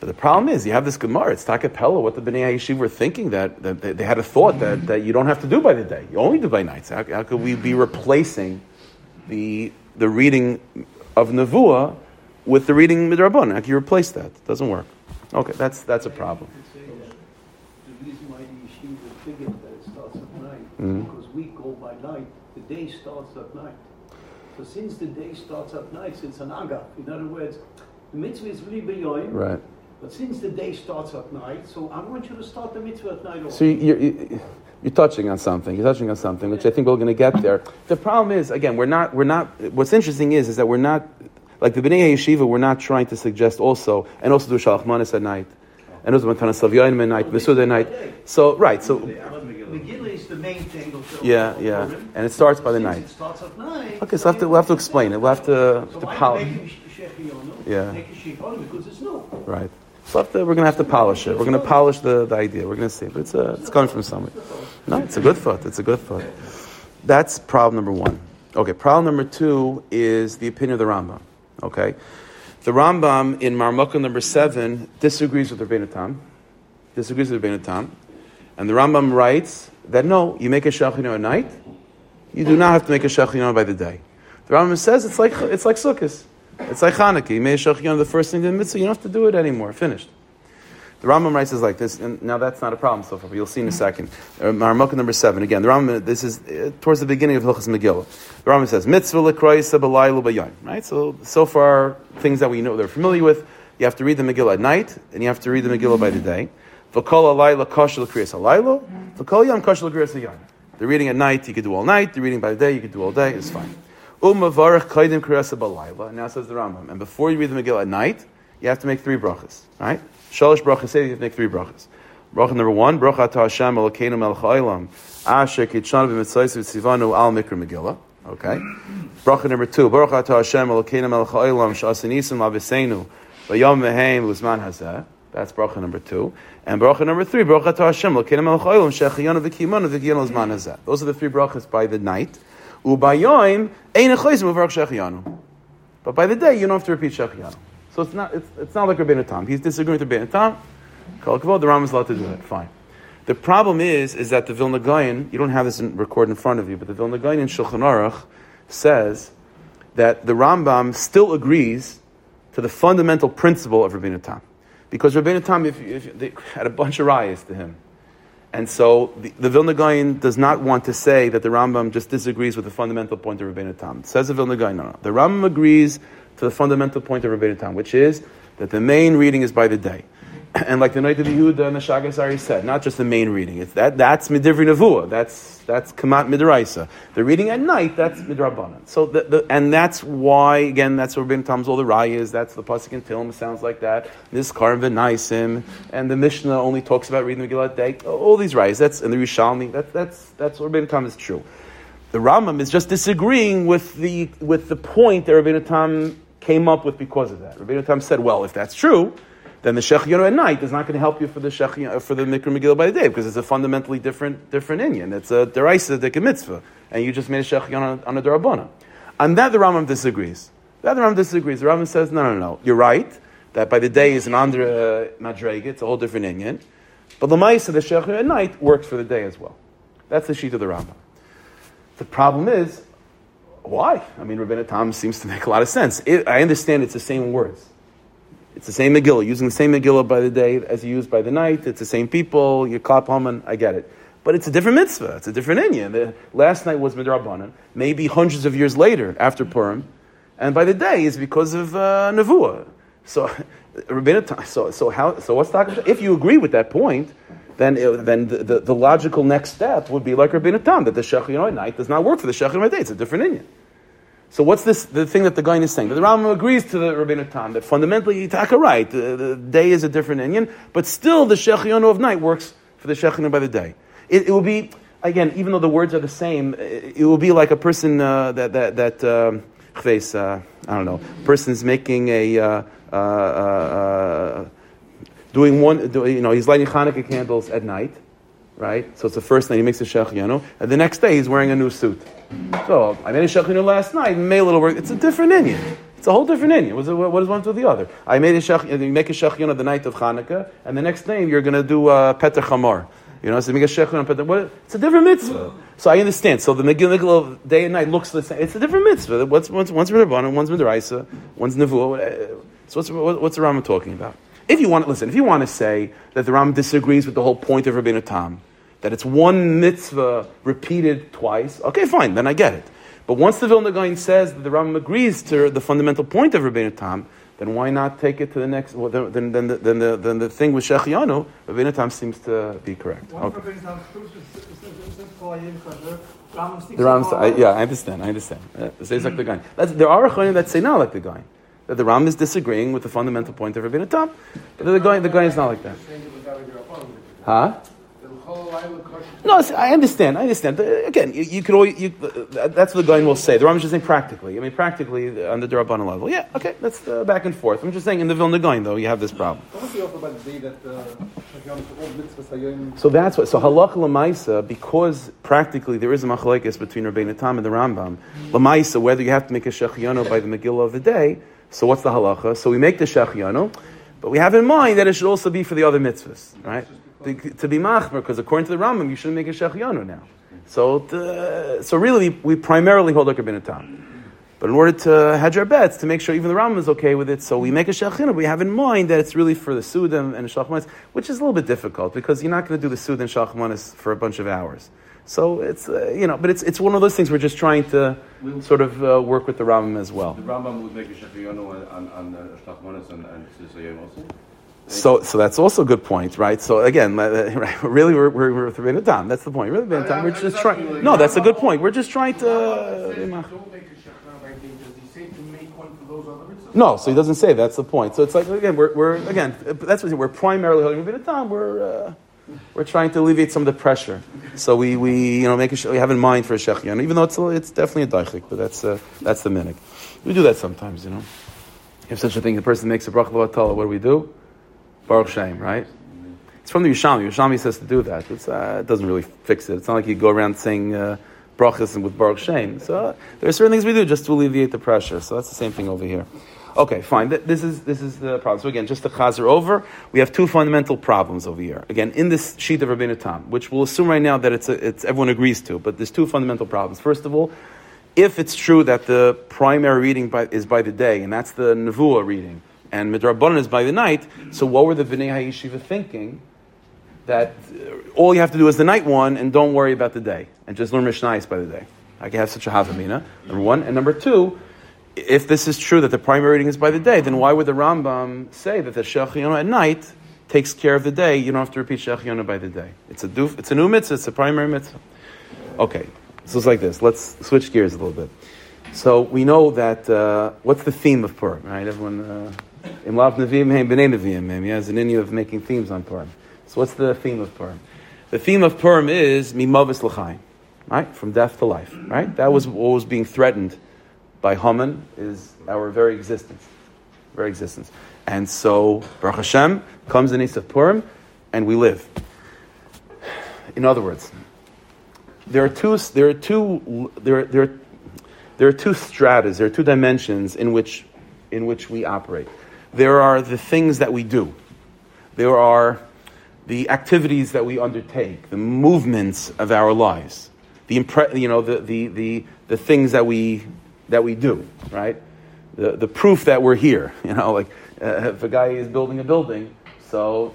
But the problem is, you have this Gemara, it's Takapella, what the Bnei HaYeshiva were thinking, that, that they, they had a thought that, that you don't have to do by the day, you only do by nights. How, how could we be replacing the the reading of Nevuah with the reading Midrabon? How can you replace that? It doesn't work. Okay, that's that's a problem. The reason why the Yeshiva figured that it starts at night, because we go by night, the day starts at night. So since the day starts at night, since an agaf, in other words, the mitzvah is really beyond. Right. But since the day starts at night, so I want you to start the mitzvah at night also. So you're, you're, you're touching on something. You're touching on something, which I think we're going to get there. The problem is, again, we're not, we're not, what's interesting is, is that we're not, like the Bnei HaYeshiva, we're not trying to suggest also, and also do Shalach Manas at night, and also Matana Savyanim at night, Mesuda at night. So, right, so... Megillah is the main thing of the Yeah, of the yeah. Program. And it starts by the since night. It starts at night. Okay, so have to, we'll have to explain it. We'll have to... So to power. Yeah. Because it's no. Right. So to, we're going to have to polish it. We're going to polish the, the idea. We're going to see. But it's, a, it's coming from somewhere. No, it's a good thought. It's a good thought. That's problem number one. Okay, problem number two is the opinion of the Rambam. Okay, the Rambam in Marmukah number seven disagrees with Rabbeinu Tam, disagrees with Rabbeinu Tam, and the Rambam writes that no, you make a shachinah at night, you do not have to make a shachinah by the day. The Rambam says it's like it's like Sukkot, it's like Hanukkah. You made a shachinah the first thing in the mitzvah, you don't have to do it anymore. Finished. The Rambam writes is like this, and now that's not a problem so far, but you'll see in a second. Marmukah number seven, again, the Rambam, this is uh, towards the beginning of Hilchos Megillah. The Rambam says, Mitzvah l'kroisa b'layla b'yom, right? So, so far, things that we know, they're familiar with, you have to read the Megillah at night, and you have to read the Megillah by the day. V'kol alayla kosher l'kroisa layla, v'kol yom kosher l'kroisa yom. The reading at night, you could do all night, the reading by the day, you could do all day, it's fine. U'mavarech kaidim kroisa b'layla, now says the Rambam, and before you read the Megillah at night, you have to make three brachas, right? Shalosh brachas say you have to make three brachas. Bracha number one, bracha ata Hashem Elokeinu melech ha'olam, asher kitshanu b'mitzvos v'tzivanu al mikra megillah. Okay. Bracha number two, bracha ata Hashem Elokeinu melech ha'olam, she'asa nisim l'aviseinu b'yom v'heim l'zman hazeh. That's bracha number two. And bracha number three, bracha ata Hashem Elokeinu melech ha'olam, she'achiyanu v'kiyamanu v'giyanu l'zman hazeh. Those are the three brachas by the night. U'bayom ein achayzim u'varach she'achiyanu. But by the day, you don't have to repeat she'achiyanu. So it's not it's, it's not like Rabbeinu Tam. He's disagreeing with Rabbeinu Tam. Kol Kavod, the Rambam is allowed to do that. Fine. The problem is is that the Vilna Gaon, you don't have this in, recorded in front of you, but the Vilna Gaon in Shulchan Aruch says that the Rambam still agrees to the fundamental principle of Rabbeinu Tam, because Rabbeinu Tam if, if, they had a bunch of rayas to him, and so the, the Vilna Gaon does not want to say that the Rambam just disagrees with the fundamental point of Rabbeinu Tam. It says the Vilna Gaon, no, no, the Rambam agrees to the fundamental point of Rabbeinu Tam, which is that the main reading is by the day. And like the Noite of Yehuda and the Shagas already said, not just the main reading. It's that that's Midivrei Nevuah. That's that's Kamat Midoraisa. The reading at night, that's Midrabanan. So the, the, and that's why, again, that's where Rabbeinu Tam's all the rayas. That's the Pasuk in Tehillim sounds like that. This Karim V'Naisim, and the Mishnah only talks about reading the Megillah day. All these rayas. That's and the Rishalmi. That, that's that's where Rabbeinu Tam is true. The Rambam is just disagreeing with the with the point that Rabbeinu Tam came up with because of that. Rabbeinu Tam said, well, if that's true, then the Shechiyonu at night is not going to help you for the Shechiyonu, for the Mikra Megillah by the day, because it's a fundamentally different different inyan. It's a deraisa dika mitzvah, and you just made a Shechiyonu on a Darabana. On that, the Rambam disagrees. That the Rambam disagrees. The Rambam says, no, no, no, you're right, that by the day is an Andra Madrega, it's a whole different inyan, but the Maisa, the Shechiyonu at night, works for the day as well. That's the sheet of the Rambam. The problem is, why? I mean, Rabbeinu Tam seems to make a lot of sense. It, I understand it's the same words. It's the same Megillah, using the same Megillah by the day as you use by the night. It's the same people, you klap haman, I get it. But it's a different mitzvah. It's a different inyan. The last night was midrabanan, maybe hundreds of years later, after Purim. And by the day is because of uh, Nevuah. So, Rabbeinu Tam, so, so, how, so what's the... If you agree with that point... then it, then the, the, the logical next step would be like Rabbeinu Tam, that the Shechiyonu at night does not work for the Shechiyonu at day. It's a different inyan. So what's this? The thing that the Gaon is saying? That the Rambam agrees to the Rabbeinu Tam, that fundamentally, Taka right, the, the day is a different inyan, but still the Shechiyonu of night works for the Shechiyonu by the day. It, it will be, again, even though the words are the same, it, it will be like a person uh, that, that, that um, uh, I don't know, person's making a... Uh, uh, uh, Doing one, do, you know, he's lighting Hanukkah candles at night, right? So it's the first night he makes a Shechiyonu, and the next day he's wearing a new suit. So I made a Shechiyonu last night and made a little work. It's a different inyan. It's a whole different inyan. What, what is one to the other? I made a Shechiyonu, you make a Shechiyonu the night of Hanukkah, and the next day you're going to do uh, Petach Hamar. You know, so you make a Shechiyonu Petach Hamar. It's a different mitzvah. So I understand. So the Megillah of day and night looks the same. It's a different mitzvah. One's one's one's Midrabanan, one's Midaraisa, one's Nevuah. So what's what's the Rambam talking about? If you want to listen, if you want to say that the Rambam disagrees with the whole point of Rabbeinu Tam, that it's one mitzvah repeated twice, okay, fine, then I get it. But once the Vilna Gaon says that the Rambam agrees to the fundamental point of Rabbeinu Tam, then why not take it to the next? Well, then, then, then, then, the, then the thing with Shechiyonu, Rabbeinu Tam seems to be correct. Okay. The Rambam, I, yeah, I understand, I understand. Uh, says like the Gaon. That's, there are Acharonim that say not like the Gaon. That the Rambam is disagreeing with the fundamental point of Rabbeinu Tam. But the Gaon, the Gaon is not like that. Huh? No, I understand. I understand. Again, you, you can always. You, that's what the Gaon will say. The Rambam is just saying practically. I mean, practically on the D'Rabbanan level. Yeah, okay, that's the back and forth. I'm just saying in the Vilna Gaon though, you have this problem. So that's what. So halacha l'maisa, because practically there is a machlekes between Rabbeinu Tam and the Rambam. L'maisa, whether you have to make a shechiano by the Megillah of the day. So what's the halacha? So we make the shechiano, but we have in mind that it should also be for the other mitzvahs, right? To, to be machmer, because according to the Rambam, you shouldn't make a shechianu now. So, to, so really, we primarily hold a Rabbeinu Tam. But in order to hedge our bets, to make sure even the Rambam is okay with it, so we make a shechianu, but we have in mind that it's really for the Sudim and the Shachmanis, which is a little bit difficult, because you're not going to do the Sudim and Shachmanis for a bunch of hours. So it's, uh, you know, but it's it's one of those things we're just trying to we'll, sort of uh, work with the Rambam as well. The Rambam would make a shechianu and, and, and Shachmanis and, and Sisayim also? So, so that's also a good point, right? So again, really, we're we're with Rabbeinu Tam. That's the point. Really, Rabbeinu Tam. We're just trying. No, that's a good point. We're just trying to. No, so he doesn't say. That's the point. So it's like again, we're we're again. That's what we're primarily holding Rabbeinu Tam. We're uh, we're trying to alleviate some of the pressure. So we we you know make a, we have in mind for a shechian, even though it's a, it's definitely a daichik, but that's uh, that's the minhag. We do that sometimes, you know. If such a thing, the person makes a bracha l'vatala. What do we do? Baruch Shem, right? It's from the Yerushalmi. Yerushalmi says to do that. It's, uh, it doesn't really fix it. It's not like you go around saying uh, brachas and with Baruch Shem. So uh, there are certain things we do just to alleviate the pressure. So that's the same thing over here. Okay, fine. Th- this is this is the problem. So again, just to chazer over, we have two fundamental problems over here. Again, in this sheet of Rabbeinu Tam, which we'll assume right now that it's a, it's everyone agrees to, but there's two fundamental problems. First of all, if it's true that the primary reading by, is by the day, and that's the Nevuah reading, and Midrabanan is by the night, so what were the Bnei HaYeshiva thinking? That all you have to do is the night one, and don't worry about the day, and just learn Mishnayos by the day. I can have such a Havamina, number one. And number two, if this is true that the primary reading is by the day, then why would the Rambam say that the Shechianu at night takes care of the day, you don't have to repeat Shechianu by the day? It's a doof, it's a new mitzvah, it's a primary mitzvah. Okay, so it's like this. Let's switch gears a little bit. So we know that, uh, what's the theme of Purim, right? Everyone... Uh, Im Lav Nevi'im Heim B'nei Nevi'im Heim. He has an inyan of making themes on Purim. So what's the theme of Purim? The theme of Purim is Mimavus L'chaim, right? From death to life, right? That was what was being threatened by Haman, is our very existence. Very existence. And so, Baruch Hashem, comes the Nes of Purim, and we live. In other words, there are two, there are two, there are, there are, there are two stratas, there are two dimensions in which, in which we operate. There are the things that we do. There are the activities that we undertake, the movements of our lives, the impre- you know the, the the the things that we that we do, right? The the proof that we're here, you know, like uh, if a guy is building a building, so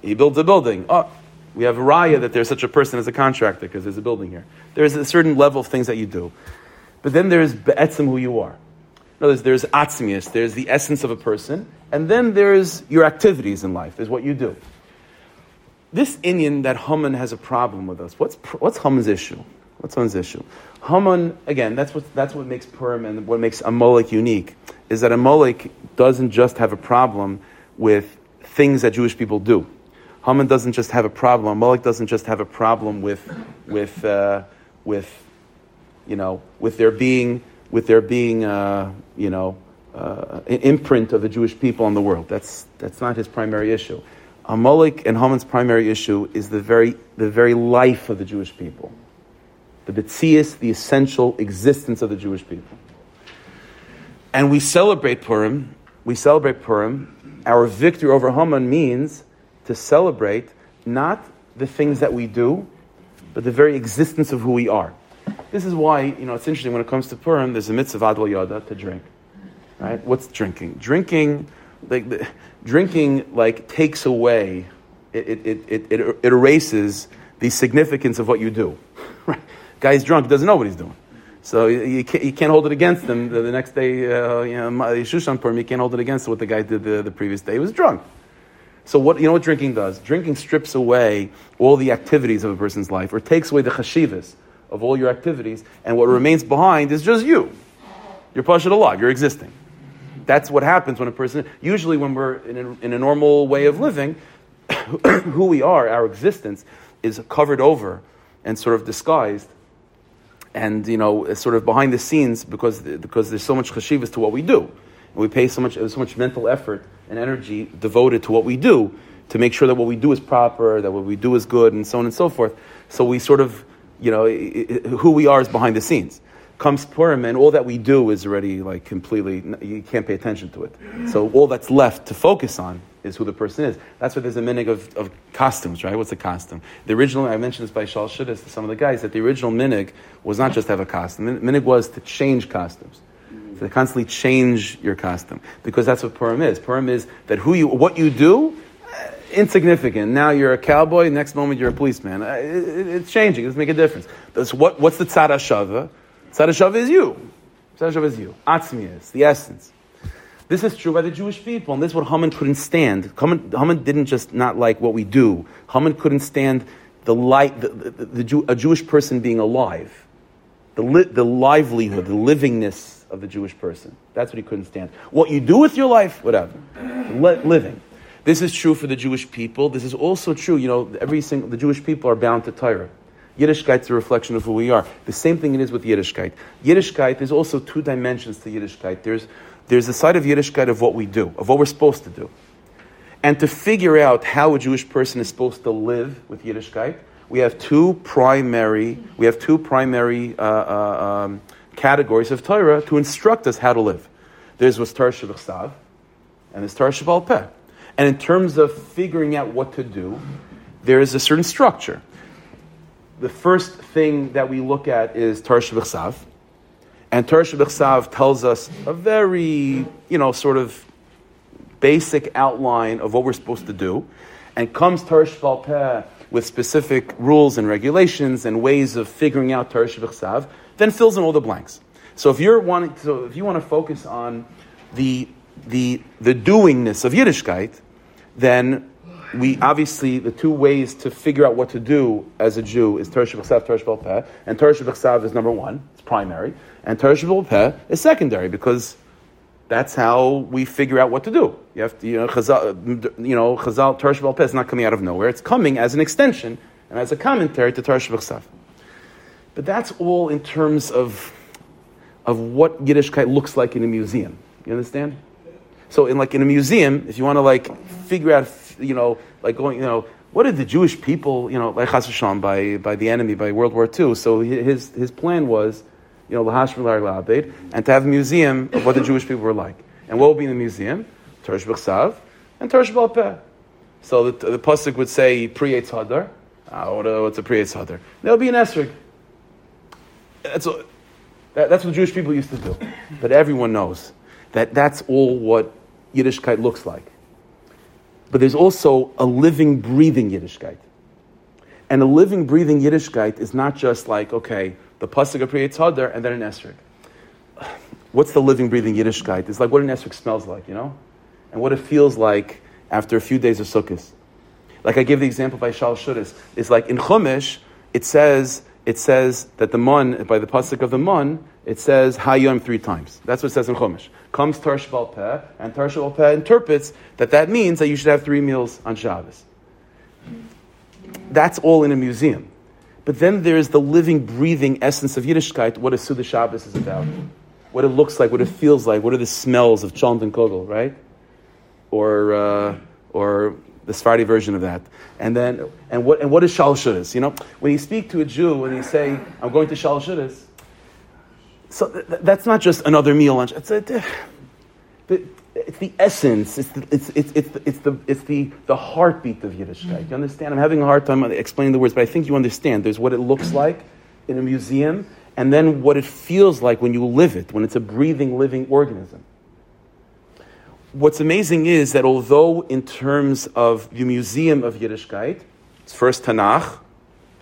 he builds a building. Oh, we have a raya that there's such a person as a contractor because there's a building here. There's a certain level of things that you do, but then there's be'etzem who you are. No, there's, there's atzmius, there's the essence of a person, and then there's your activities in life, there's what you do. This inyan that Haman has a problem with us. What's what's Haman's issue? What's Haman's issue? Haman, again, that's what that's what makes Purim and what makes Amalek unique, is that Amalek doesn't just have a problem with things that Jewish people do. Haman doesn't just have a problem. Amalek doesn't just have a problem with with uh, with you know with there being. With there being, uh, you know, uh, an imprint of the Jewish people on the world. That's that's not his primary issue. Amalek and Haman's primary issue is the very the very life of the Jewish people, the betzius, the essential existence of the Jewish people. And we celebrate Purim. We celebrate Purim. Our victory over Haman means to celebrate not the things that we do, but the very existence of who we are. This is why, you know, it's interesting when it comes to Purim, there's a mitzvah ad lo yada, to drink, right? What's drinking? Drinking, like, the, drinking, like, takes away, it it, it it it erases the significance of what you do, right? Guy's drunk, doesn't know what he's doing. So you can't, you can't hold it against him. The, the next day, uh, you know, Shushan Purim, you can't hold it against what the guy did the, the previous day. He was drunk. So what, you know what drinking does? Drinking strips away all the activities of a person's life, or takes away the chashivas of all your activities, and what remains behind is just you. You're pashut alive. You're existing. That's what happens when a person. Usually, when we're in a, in a normal way of living, who we are, our existence is covered over and sort of disguised, and you know, sort of behind the scenes, because because there's so much cheshivas to what we do, and we pay so much so much mental effort and energy devoted to what we do to make sure that what we do is proper, that what we do is good, and so on and so forth. So we sort of, you know, who we are is behind the scenes. Comes Purim, and all that we do is already like completely, you can't pay attention to it. So all that's left to focus on is who the person is. That's why there's a minhag of, of costumes, right? What's a costume? The original, I mentioned this by Shal Shidduch to some of the guys, that the original minhag was not just to have a costume. The minhag was to change costumes. Mm-hmm. So to constantly change your costume, because that's what Purim is. Purim is that who you, what you do, insignificant. Now you're a cowboy, next moment you're a policeman. It's changing. It doesn't make a difference. That's what, what's the tzad hashava? Tzad hashava is you. Tzad hashava is you. Atzmi is the essence. This is true by the Jewish people, and this is what Haman couldn't stand. Haman, Haman didn't just not like what we do. Haman couldn't stand the light, the, the, the Jew, a Jewish person being alive, the li, the livelihood, the livingness of the Jewish person. That's what he couldn't stand. What you do with your life, whatever, Li- living. This is true for the Jewish people. This is also true. You know, every single the Jewish people are bound to Torah. Yiddishkeit is a reflection of who we are. The same thing it is with Yiddishkeit. Yiddishkeit, there's also two dimensions to Yiddishkeit. There's there's the side of Yiddishkeit of what we do, of what we're supposed to do. And to figure out how a Jewish person is supposed to live with Yiddishkeit, we have two primary we have two primary uh, uh, um, categories of Torah to instruct us how to live. There's what's Torah Shebechtav, and there's Torah Sheba'al Peh. And in terms of figuring out what to do, there is a certain structure. The first thing that we look at is Torah Shebechtav, and Torah Shebechtav tells us a very, you know, sort of basic outline of what we're supposed to do, and comes Torah Sheba'al Peh with specific rules and regulations and ways of figuring out Torah Shebechtav, then fills in all the blanks. So if you're wanting, so if you want to focus on the the the doingness of Yiddishkeit, then we obviously, the two ways to figure out what to do as a Jew is Torah Shebechtav, Torah Sheba'al Peh. And Torah Shebechtav is number one, it's primary. And Torah Sheba'al Peh is secondary, because that's how we figure out what to do. You have to, you know, Chazal, you know, Chazal, Torah Sheba'al Peh is not coming out of nowhere. It's coming as an extension and as a commentary to Torah Shebechtav. But that's all in terms of of what Yiddishkeit looks like in a museum. You understand? So in like in a museum, if you want to like figure out, you know, like going, you know, what did the Jewish people, you know, like Chas v'Shalom by by the enemy, by World War Two? So his his plan was, you know, l'hashmir l'arei l'abed, and to have a museum of what the Jewish people were like. And what would be in the museum? Torah Shebechtav and Torah Sheba'al Peh. So the, the pasuk would say Pri Eitz Hadar. Oh, what's a Pri Eitz Hadar? There'll be an esrog. That's a, that, that's what Jewish people used to do. But everyone knows that that's all what Yiddishkeit looks like. But there's also a living, breathing Yiddishkeit. And a living, breathing Yiddishkeit is not just like, okay, the pasuk of Pri Eitz Hadar and then an esrog. What's the living, breathing Yiddishkeit? It's like what an esrog smells like, you know? And what it feels like after a few days of Sukkot. Like I give the example by Shal Shidduch. It's like in Chumash, it says it says that the Mun, by the pasuk of the Mun, it says Hayom three times. That's what it says in Chumash. Comes Torah Sheba'al Peh, and Torah Sheba'al Peh interprets that that means that you should have three meals on Shabbos. That's all in a museum. But then there's the living, breathing essence of Yiddishkeit, what a Suda Shabbos is about. What it looks like, what it feels like, what are the smells of Chalent and Kogel, right? Or uh, or the Sephardi version of that. And then, and what and what is Shal Shidduch? You know, when you speak to a Jew and you say, I'm going to Shal Shidduch, so th- that's not just another meal lunch. It's, a, it's the essence. It's the, it's it's it's the, it's the it's the the heartbeat of Yiddishkeit. You understand? I'm having a hard time explaining the words, but I think you understand. There's what it looks like in a museum, and then what it feels like when you live it, when it's a breathing, living organism. What's amazing is that although in terms of the museum of Yiddishkeit, it's first Tanakh,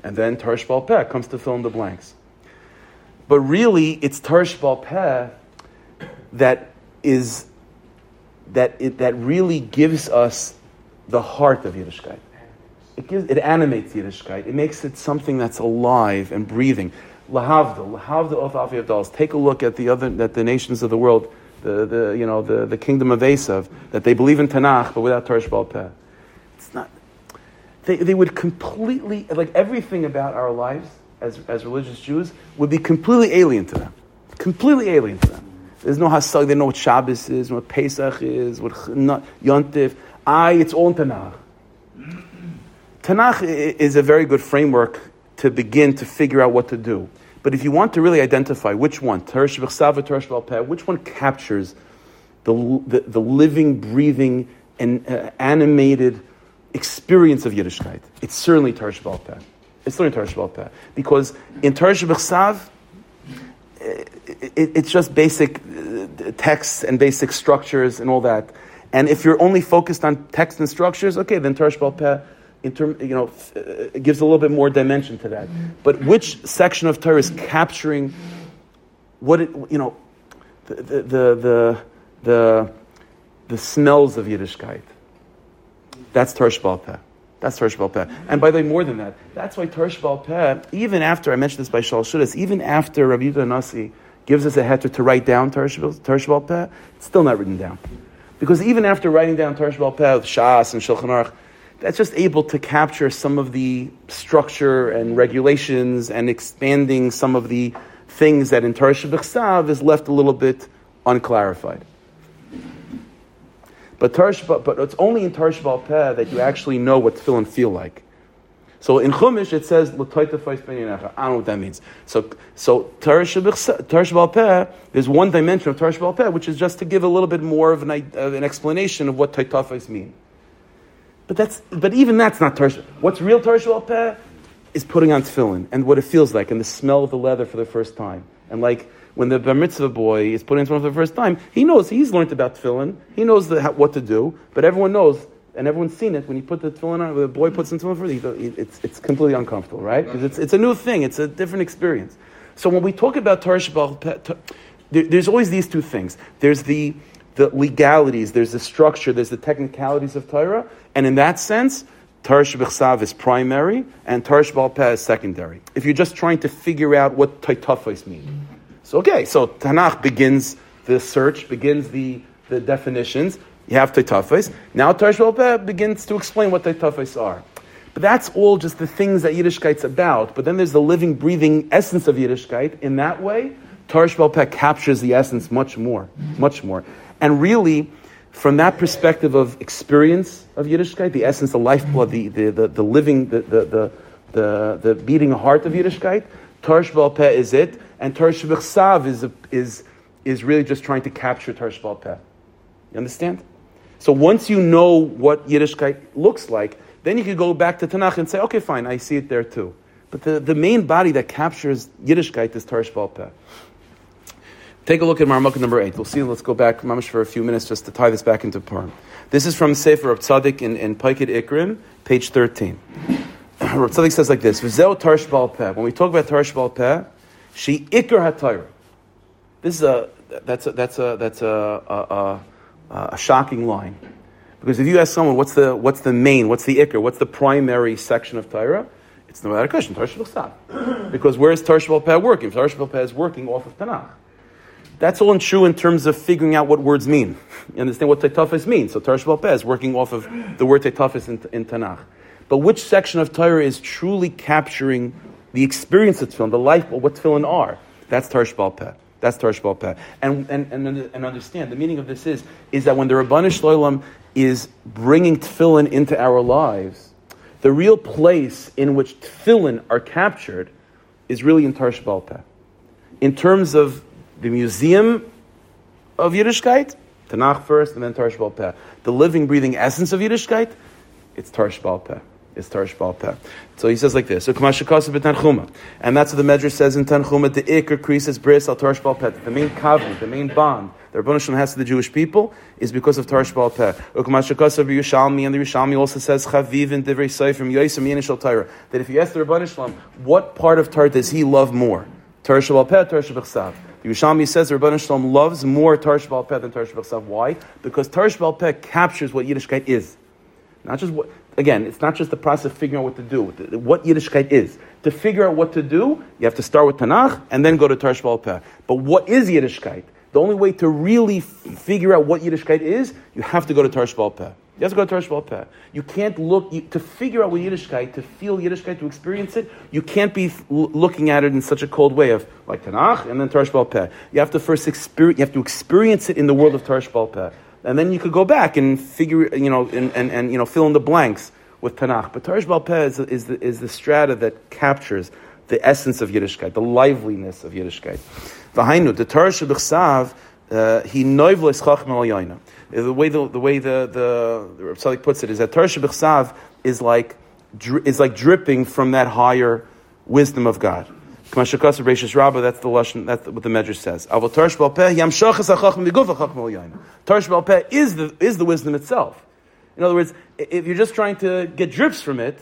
and then Torah Sheba'al Peh comes to fill in the blanks. But really, it's Torah Sheba'al Peh that is that it, that really gives us the heart of Yiddishkeit. It gives it animates Yiddishkeit. It makes it something that's alive and breathing. Lahavdil, lahavdil of Avi Avdalos. Take a look at the other at the nations of the world, the the you know the, the kingdom of Esav, that they believe in Tanakh but without Torah Sheba'al Peh. It's not. they, they would completely, like everything about our lives as as religious Jews would be completely alien to them. Completely alien to them. There's no Hasag, they know what Shabbos is, what Pesach is, what Yontif. I, it's all in Tanakh. Tanakh is a very good framework to begin to figure out what to do. But if you want to really identify which one, Torah Shebechsav or Torah Shebal-Peh, which one captures the, the, the living, breathing, and uh, animated experience of Yiddishkeit, it's certainly Torah Shebal-Peh. It's certainly Torah Shebal-Peh. Because in Torah Shebechsav, it, it, it's just basic texts and basic structures and all that. And if you're only focused on text and structures, okay, then Torah Shebal-Peh In term, you know, uh, gives a little bit more dimension to that. But which section of Torah is capturing what it, you know, the the the the, the smells of Yiddishkeit? That's Torah Shebal-Peh. That's Torah Shebal-Peh. And by the way, more than that, that's why Torah Shebal-Peh, even after I mentioned this by Shal Shudas, even after Rabbi Yehuda Hanasi gives us a heter to write down Torah Shebal-Peh, it's still not written down, because even after writing down Torah Shebal-Peh with Shas and Shulchan Aruch, that's just able to capture some of the structure and regulations and expanding some of the things that in Torah Shebechsav is left a little bit unclarified. But Torah, but it's only in Torah Shebal-Peh that you actually know what tefillin feel like. So in Chumash it says l'toytefais b'neinecha. I don't know what that means. So so Torah Shebal-Peh, there's one dimension of Torah Shebal-Peh, which is just to give a little bit more of an, of an explanation of what toytefais mean. But that's, but even that's not Torah. What's real Torah Shebal-Peh is putting on tefillin and what it feels like and the smell of the leather for the first time. And like when the bar mitzvah boy is putting on tefillin for the first time, he knows, he's learned about tefillin, he knows the, how, what to do, but everyone knows and everyone's seen it. When you put the tefillin on, the boy puts on tefillin for it, it's, it's completely uncomfortable, right? Because it's, it's a new thing, it's a different experience. So when we talk about Torah Shebal-Peh, there, there's always these two things. There's the the legalities, there's the structure, there's the technicalities of Torah, and in that sense, Torah Shebechsav is primary, and Torah Shebal-Peh is secondary. If you're just trying to figure out what toytefais mean. So, okay, so Tanakh begins the search, begins the, the definitions, you have toytefais, now Torah Shebal-Peh begins to explain what toytefais are. But that's all just the things that Yiddishkeit's about, but then there's the living, breathing essence of Yiddishkeit. In that way, Torah Shebal-Peh captures the essence much more, much more. And really, from that perspective of experience of Yiddishkeit, the essence, the lifeblood, the the the, the living, the the, the the the beating heart of Yiddishkeit, Torah Shebal-Peh is it, and Torah Shebechsav is a, is is really just trying to capture Torah Shebal-Peh. You understand? So once you know what Yiddishkeit looks like, then you can go back to Tanakh and say, okay, fine, I see it there too. But the, the main body that captures Yiddishkeit is Torah Shebal-Peh. Take a look at Maramukah number eight. We'll see. Let's go back, Mamash, for a few minutes just to tie this back into Purim. This is from Sefer Reb Tzaddik in, in Peiket Ikrim, page thirteen. Reb Tzaddik says like this: V'zeo Torah Shebal-Peh. When we talk about Torah Shebal-Peh, she ikar haTorah. This is a that's a, that's a that's a a, a a shocking line, because if you ask someone what's the what's the main, what's the ikar, what's the primary section of Torah, it's no other question, Torah Shebal-Peh. Because where is Torah Shebal-Peh working? Torah Shebal-Peh is working off of Tanakh. That's all true in terms of figuring out what words mean. You understand what toytefais means. So Torah Shebal-Peh is working off of the word toytefais in, in Tanakh. But which section of Torah is truly capturing the experience of tefillin, the life of what tefillin are? That's Torah Shebal-Peh. That's Torah Shebal-Peh. And, and, and, and understand, the meaning of this is, is that when the Rabbanu Shloilem is bringing tefillin into our lives, the real place in which tefillin are captured is really in Torah Shebal-Peh. In terms of the museum of Yiddishkeit, Tanakh first, and then Torah Shebal-Peh. The living, breathing essence of Yiddishkeit, it's Torah Shebal-Peh. It's Torah Shebal-Peh. So he says like this: So Kamashikasa b'Tanchuma, and that's what the Medrash says in Tanchuma. The Iker Krisis Bris al Torah Shebal-Peh. The main covenant, the main bond the Rebbeinu Shalom has to the Jewish people is because of Torah Shebal-Peh. Ukamashikasa b'Yushalmi, and the Yushalmi also says Chaviv and Divrei Seifrim Yosim Yenishal Torah. That if you ask the Rebbeinu Shalom, what part of Torah does he love more? Torah Shebal-Peh, Torah Shebechsav. The Yerushalmi says the Rebbeinu Shalom loves more Torah Shebal-Peh than Torah Shebechsav. Why? Because Torah Shebal-Peh captures what Yiddishkeit is. Not just what, again, it's not just the process of figuring out what to do, what Yiddishkeit is. To figure out what to do, you have to start with Tanakh and then go to Torah Shebal-Peh. But what is Yiddishkeit? The only way to really figure out what Yiddishkeit is, you have to go to Torah Shebal-Peh. That's got Torah Sheba'al Peh. You can't look, you, to figure out what Yiddishkeit, to feel Yiddishkeit, to experience it, you can't be l- looking at it in such a cold way of, like, Tanakh, and then Torah Sheba'al Peh. You have to first experience, you have to experience it in the world of Torah Sheba'al Peh. And then you could go back and figure, you know, and, and, and you know, fill in the blanks with Tanakh. But Torah Sheba'al Peh is, is, the, is the strata that captures the essence of Yiddishkeit, the liveliness of Yiddishkeit. V'hainu, the Torah Sheb'chsav, he noiv leis chacham al yoina. The way the the way the the Reb Tzaddik puts it is that Torah Sheb'chsav is like dri- is like dripping from that higher wisdom of God. That's the lashon. That's what the Medrash says. Torah Sheb'al Peh is the is the wisdom itself. In other words, if you're just trying to get drips from it,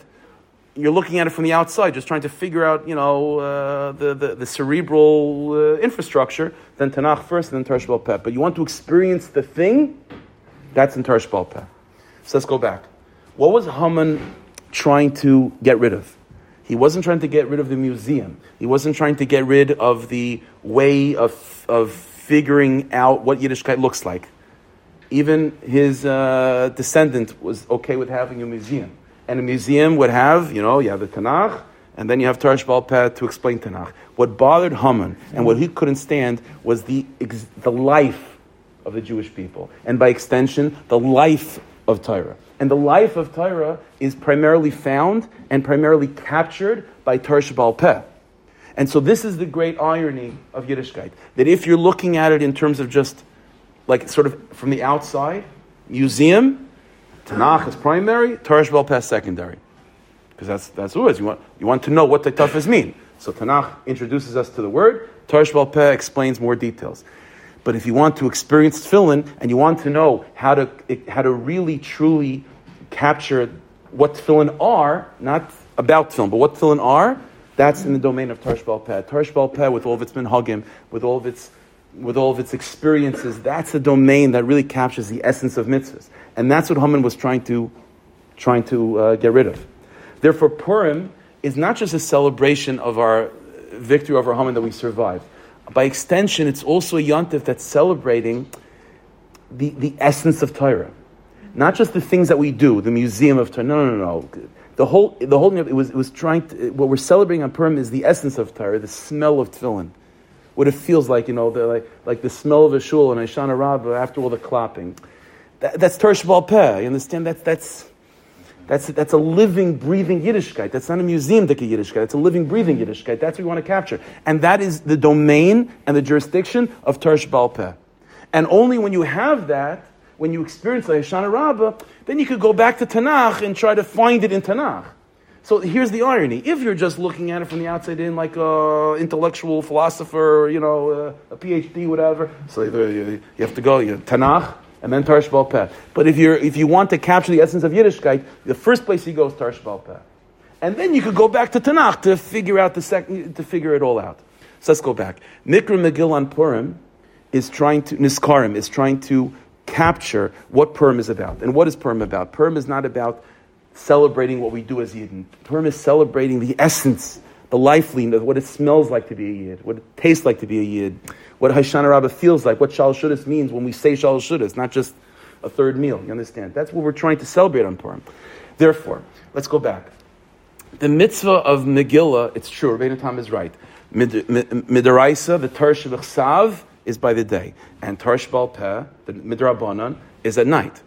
you're looking at it from the outside, just trying to figure out, you know, uh, the, the the cerebral uh, infrastructure. Then Tanakh first, and then Torah Sheb'al Peh. But you want to experience the thing. That's in Torah Sheb'al Peh. So let's go back. What was Haman trying to get rid of? He wasn't trying to get rid of the museum. He wasn't trying to get rid of the way of of figuring out what Yiddishkeit looks like. Even his uh, descendant was okay with having a museum. And a museum would have, you know, you have the Tanakh, and then you have Torah Sheb'al Peh to explain Tanakh. What bothered Haman, and what he couldn't stand, was the ex- the life of the Jewish people. And by extension, the life of Torah. And the life of Torah is primarily found and primarily captured by Torah Sheb'al Peh. And so this is the great irony of Yiddishkeit. That if you're looking at it in terms of just, like, sort of from the outside, museum, Tanakh is primary, Torah Sheb'al Peh secondary, because that's that's what it is. You want you want to know what the tafas mean. So Tanakh introduces us to the word. Torah Sheb'al Peh explains more details. But if you want to experience tefillin and you want to know how to how to really truly capture what tefillin are, not about tefillin, but what tefillin are, that's in the domain of Torah Sheb'al Peh. Torah Sheb'al Peh, with all of its minhagim, with all of its with all of its experiences, that's a domain that really captures the essence of mitzvahs. And that's what Haman was trying to trying to uh, get rid of. Therefore, Purim is not just a celebration of our victory over Haman that we survived. By extension, it's also a yontif that's celebrating the, the essence of Torah. Not just the things that we do, the museum of Torah. No, no, no, no. The whole, the whole it was, it was trying to, what we're celebrating on Purim is the essence of Torah, the smell of tefillin. What it feels like, you know, the, like like the smell of a shul and a Shana Rabbah after all the clapping. That, that's Torah Sheb'al Peh. You understand? That, that's that's that's a living, breathing Yiddishkeit. That's not a museum dike Yiddishkeit. It's a living, breathing Yiddishkeit. That's what we want to capture. And that is the domain and the jurisdiction of Torah Sheb'al Peh. And only when you have that, when you experience like a Shana Rabbah, then you could go back to Tanakh and try to find it in Tanakh. So here's the irony. If you're just looking at it from the outside in, like an intellectual philosopher, you know, a P H D, whatever, so you have to go, you know, Tanakh, and then Torah Sheb'al Peh. But if you're if you want to capture the essence of Yiddishkeit, the first place you go is Torah Sheb'al Peh. And then you could go back to Tanakh to figure out the second, to figure it all out. So let's go back. Mikra Megillah on Purim is trying to, Niskarim is trying to capture what Purim is about. And what is Purim about? Purim is not about celebrating what we do as Yidden. Purim is celebrating the essence, the lifeliness, what it smells like to be a Yid, what it tastes like to be a Yid, what Hashanah Rabbah feels like, what Shalosh Shudas means when we say Shalosh Shudas, not just a third meal. You understand? That's what we're trying to celebrate on Purim. Therefore, let's go back. The mitzvah of Megillah, it's true, Rebbeinu Tam is right. Midaraisa, the Torah Sheb'chsav, is by the day, and Torah Sheb'al Peh, the Midrabanan, is at night.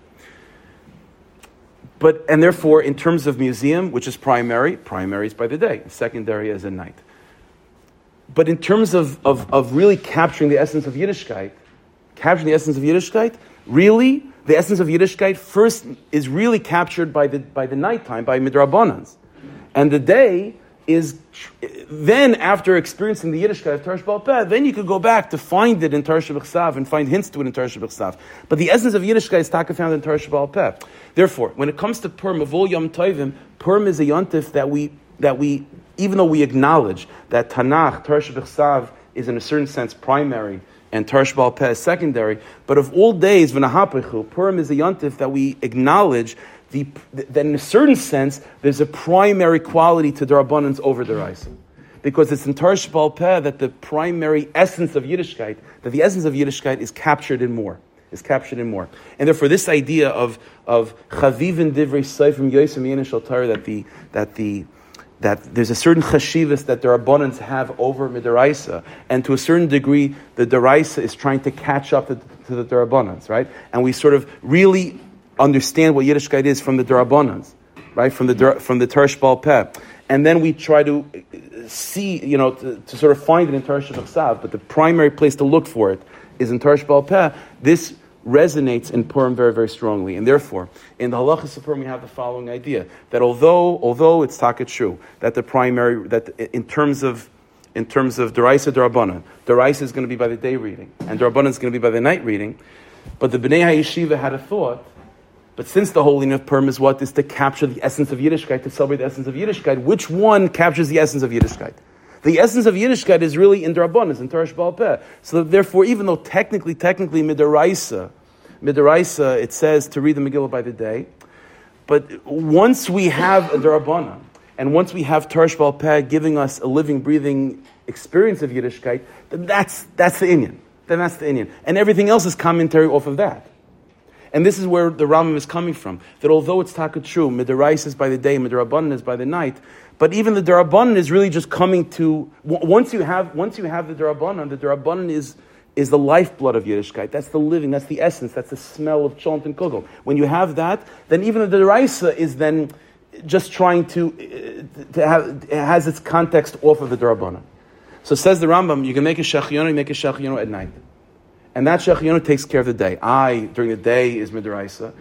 But, and therefore, in terms of museum, which is primary, primary is by the day, secondary is at night. But in terms of, of, of really capturing the essence of Yiddishkeit, capturing the essence of Yiddishkeit, really, the essence of Yiddishkeit first is really captured by the by the nighttime, by Midrabanans. And the day is, then after experiencing the Yiddishkeit of Torah Sheb'al Peh, then you could go back to find it in Torah Sheb'chsav and find hints to it in Torah Sheb'chsav. But the essence of Yiddishkeit is taka found in Torah Sheb'al Peh. Therefore, when it comes to Purim, of all Yom Tovim, Purim is a yontif that we, that we, even though we acknowledge that Tanakh, Torah Sheb'chsav, is in a certain sense primary and Torah Sheb'al Peh is secondary, but of all days, V'nahapechu, Purim is a yontif that we acknowledge The, that in a certain sense, there's a primary quality to D'Rabbanan's over D'Oraisa. Because it's in Torah Sheb'al Peh that the primary essence of Yiddishkeit, that the essence of Yiddishkeit is captured in more. is captured in more. And therefore, this idea of of chavivin divrei seifrim yosim yenin shel Torah, that the that the that there's a certain chashivas that the rabbanon have over midaraisa, and to a certain degree, the daraisa is trying to catch up to, to the rabbanon, right? And we sort of really understand what Yiddishkeit is from the rabbanon, right? From the from the Torah Shebal Peh. And then we try to see, you know, to, to sort of find it in Torah Shebal Peh, but the primary place to look for it is in Torah Shebal Peh. This resonates in Purim very, very strongly. And therefore, in the halachas of Purim, we have the following idea, that although although it's taka true, that the primary, that in terms of in terms of Deraisa Derabanan, Deraisa is going to be by the day reading, and Derabanan is going to be by the night reading, but the Bnei HaYeshiva had a thought, but since the whole meaning of Purim is what? Is to capture the essence of Yiddishkeit, to celebrate the essence of Yiddishkeit. Which one captures the essence of Yiddishkeit? The essence of Yiddishkeit is really in Drabonis, in Torah Shebal Peh. So therefore, even though technically, technically, Midaraisa, Midaraisa, it says to read the Megillah by the day, but once we have a Drabonis, and once we have Torah Shebal Peh giving us a living, breathing experience of Yiddishkeit, then that's, that's the Inyan. Then that's the Inyan. And everything else is commentary off of that. And this is where the Rambam is coming from. That although it's taka true, midaraisa is by the day, midarabanan is by the night. But even the darabanan is really just coming to once you have once you have the darabanan. The darabanan is is the lifeblood of Yiddishkeit. That's the living. That's the essence. That's the smell of cholent and kugel. When you have that, then even the daraisa is then just trying to to have it has its context off of the darabanan. So says the Rambam, you can make a shachiyonu, you make a shachiyonu at night. And that Shechiyonu takes care of the day. I, during the day, is Midaraisa.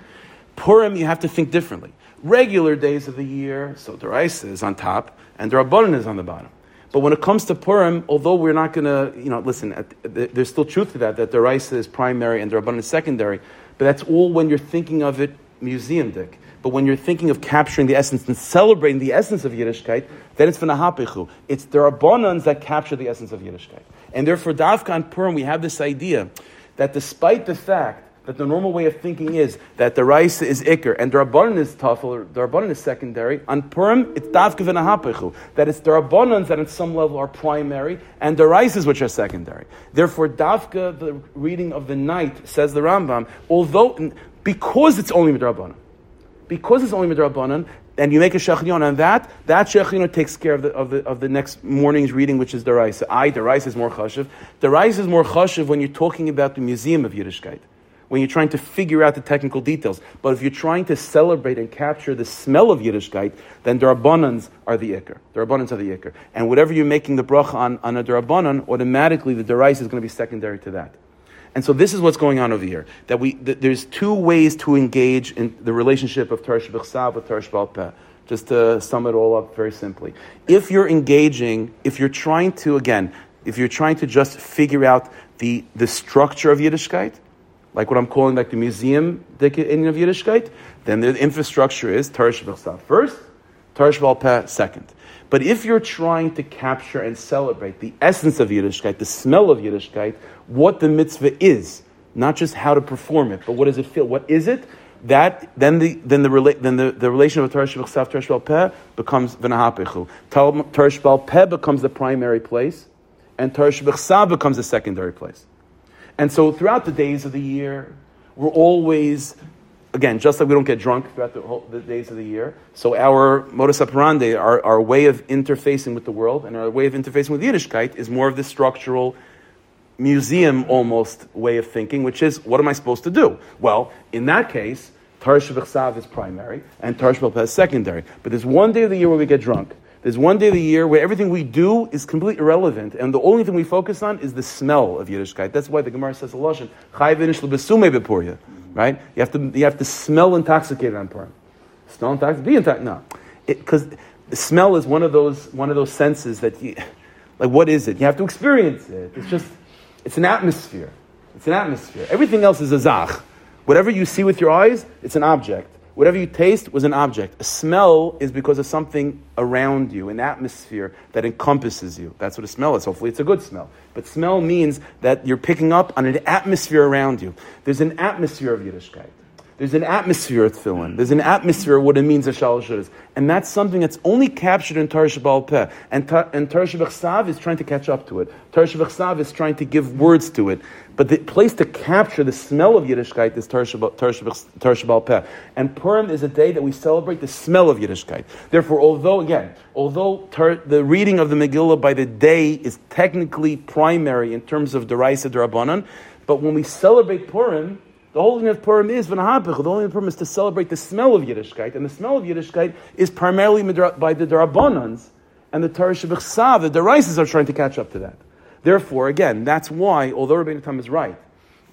Purim, you have to think differently. Regular days of the year, so Daraisa is on top, and Darabanan is on the bottom. But when it comes to Purim, although we're not going to, you know, listen, at, there's still truth to that, that Daraisa is primary and Darabanan is secondary, but that's all when you're thinking of it museum-dick. But when you're thinking of capturing the essence and celebrating the essence of Yiddishkeit, then it's v'nahapichu. It's the Rabbanans that capture the essence of Yiddishkeit. And therefore, Dafka and Purim, we have this idea that despite the fact that the normal way of thinking is that the rice is Iker and the Rabbanan is Tafel, or the Rabbanan is secondary, on Purim, it's Dafka v'nahapichu. That it's the Rabbanans that at some level are primary and the rices which are secondary. Therefore, Dafka, the reading of the night, says the Rambam, although, because it's only the Rabbanan, Because it's only Midrabanan, and you make a Shechiyonu on that, that Shechiyonu takes care of the, of the of the next morning's reading, which is Daraisa. I, Daraisa is more Chashiv. Daraisa is more Chashiv when you're talking about the museum of Yiddishkeit, when you're trying to figure out the technical details. But if you're trying to celebrate and capture the smell of Yiddishkeit, then Darabanans are the Iker. Darabanans are the Iker. And whatever you're making the bracha on, on a Darabanan, automatically the Daraisa is going to be secondary to that. And so this is what's going on over here. That we that there's two ways to engage in the relationship of Torah Shebal Peh with Torah Shebal Peh. Just to sum it all up very simply. If you're engaging, if you're trying to, again, if you're trying to just figure out the, the structure of Yiddishkeit, like what I'm calling like the museum of Yiddishkeit, then the infrastructure is Torah Shebal Peh first, Torah Shebal Peh second. But if you're trying to capture and celebrate the essence of Yiddishkeit, the smell of Yiddishkeit, what the mitzvah is, not just how to perform it, but what does it feel? What is it? That then the then the rela- then the, the relation of Torah Shebal Peh, Torah Shebal Peh becomes v'nahapichu. Torah Shebal Peh becomes the primary place, and Torah Shebal Peh becomes the secondary place. And so throughout the days of the year, we're always. Again, just like we don't get drunk throughout the, whole, the days of the year, so our modus operandi, our, our way of interfacing with the world and our way of interfacing with Yiddishkeit is more of this structural museum almost way of thinking, which is, what am I supposed to do? Well, in that case, Torah Shebal Peh is primary and Torah Shebal Peh is secondary. But there's one day of the year where we get drunk. There's one day of the year where everything we do is completely irrelevant, and the only thing we focus on is the smell of Yiddishkeit. That's why the Gemara says a lashon, Chai v'nish l'besume b'purya, right? You have to you have to smell intoxicated on Purim. Smell intoxicated, be intoxicated. No, because smell is one of those one of those senses that you, like, what is it? You have to experience it. It's just it's an atmosphere. It's an atmosphere. Everything else is a zach. Whatever you see with your eyes, it's an object. Whatever you taste was an object. A smell is because of something around you, an atmosphere that encompasses you. That's what a smell is. Hopefully it's a good smell. But smell means that you're picking up on an atmosphere around you. There's an atmosphere of Yiddishkeit. There's an atmosphere of tefillin. There's an atmosphere of what it means, and that's something that's only captured in Torah Sheba'al Peh. And, ta- and Torah Shebechsav is trying to catch up to it. Torah Shebechsav is trying to give words to it. But the place to capture the smell of Yiddishkeit is Torah Sheba'al Peh. And Purim is a day that we celebrate the smell of Yiddishkeit. Therefore, although, again, although ter- the reading of the Megillah by the day is technically primary in terms of D'oraisa D'Rabbanan, but when we celebrate Purim, the whole thing of Purim is v'nahapich. The whole thing of Purim is to celebrate the smell of Yiddishkeit, and the smell of Yiddishkeit is primarily by the D'Rabbanans and the Torah Shebechsav. The D'oraises are trying to catch up to that. Therefore, again, that's why, although Rabbeinu Tam is right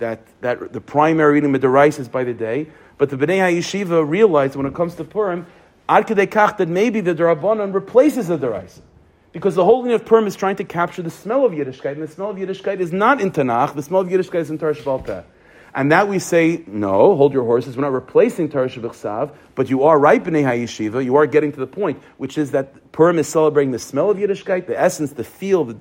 that that the primary reading of the D'oraises is by the day, but the Bnei HaYeshiva realized when it comes to Purim, ad kedei kach that maybe the D'Rabbanan replaces the D'oraises. Because the whole thing of Purim is trying to capture the smell of Yiddishkeit, and the smell of Yiddishkeit is not in Tanakh. The smell of Yiddishkeit is in Torah Sheba'al Peh. And that we say, no, hold your horses, we're not replacing Torah Shebechsav, but you are right, Bnei HaYeshiva, you are getting to the point, which is that Purim is celebrating the smell of Yiddishkeit, the essence, the feel, the,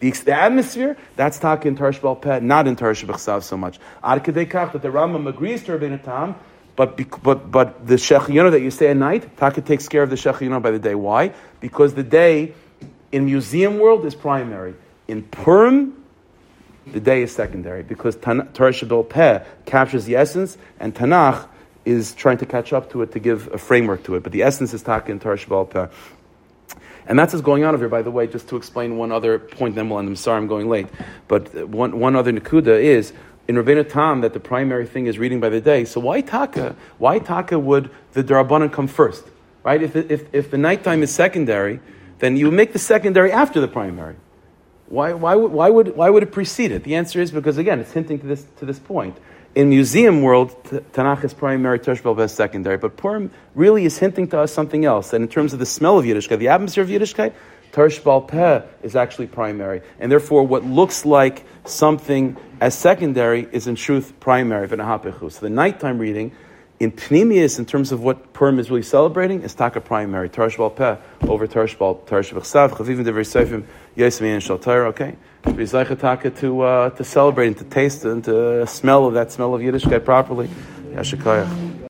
the, the atmosphere. That's talking in Torah Sheba'al Peh, not in Torah Shebechsav so much. Ad kedei kach that the Rambam agrees to Rabbeinu Tam, but but but the Shechiyonah that you say at night, Taka takes care of the Shechiyonah by the day. Why? Because the day in museum world is primary. In Purim, the day is secondary, because Torah Sheba'al Peh captures the essence, and Tanakh is trying to catch up to it to give a framework to it. But the essence is Taka and Torah Sheba'al Peh. And that's what's going on over here, by the way, just to explain one other point, then we'll end. I'm sorry I'm going late. But one, one other Nakuda is, in Rabbeinu Tam, that the primary thing is reading by the day. So why Taka? Why Taka would the D'Rabbanan come first? Right? If, if, if the nighttime is secondary, then you make the secondary after the primary. Why, why, why, would, why would it precede it? The answer is because, again, it's hinting to this to this point. In museum world, t- Tanakh is primary, Torah Sheba'al Peh is secondary. But Purim really is hinting to us something else. And in terms of the smell of Yiddishkeit, the atmosphere of Yiddishkeit, Torah Sheba'al Peh is actually primary. And therefore, what looks like something as secondary is in truth primary. So the nighttime reading, in Pnimius, in terms of what Purim is really celebrating, is Taka primary. Torah Sheba'al Peh over Torah Sheba'al, Torah Shebechsav, Chavivim Devar Seifim, Yosem Shel Torah, okay? Be Zeicha Taka to, uh, to celebrate and to taste and to smell of that smell of Yiddishkeit properly. Yashikayach.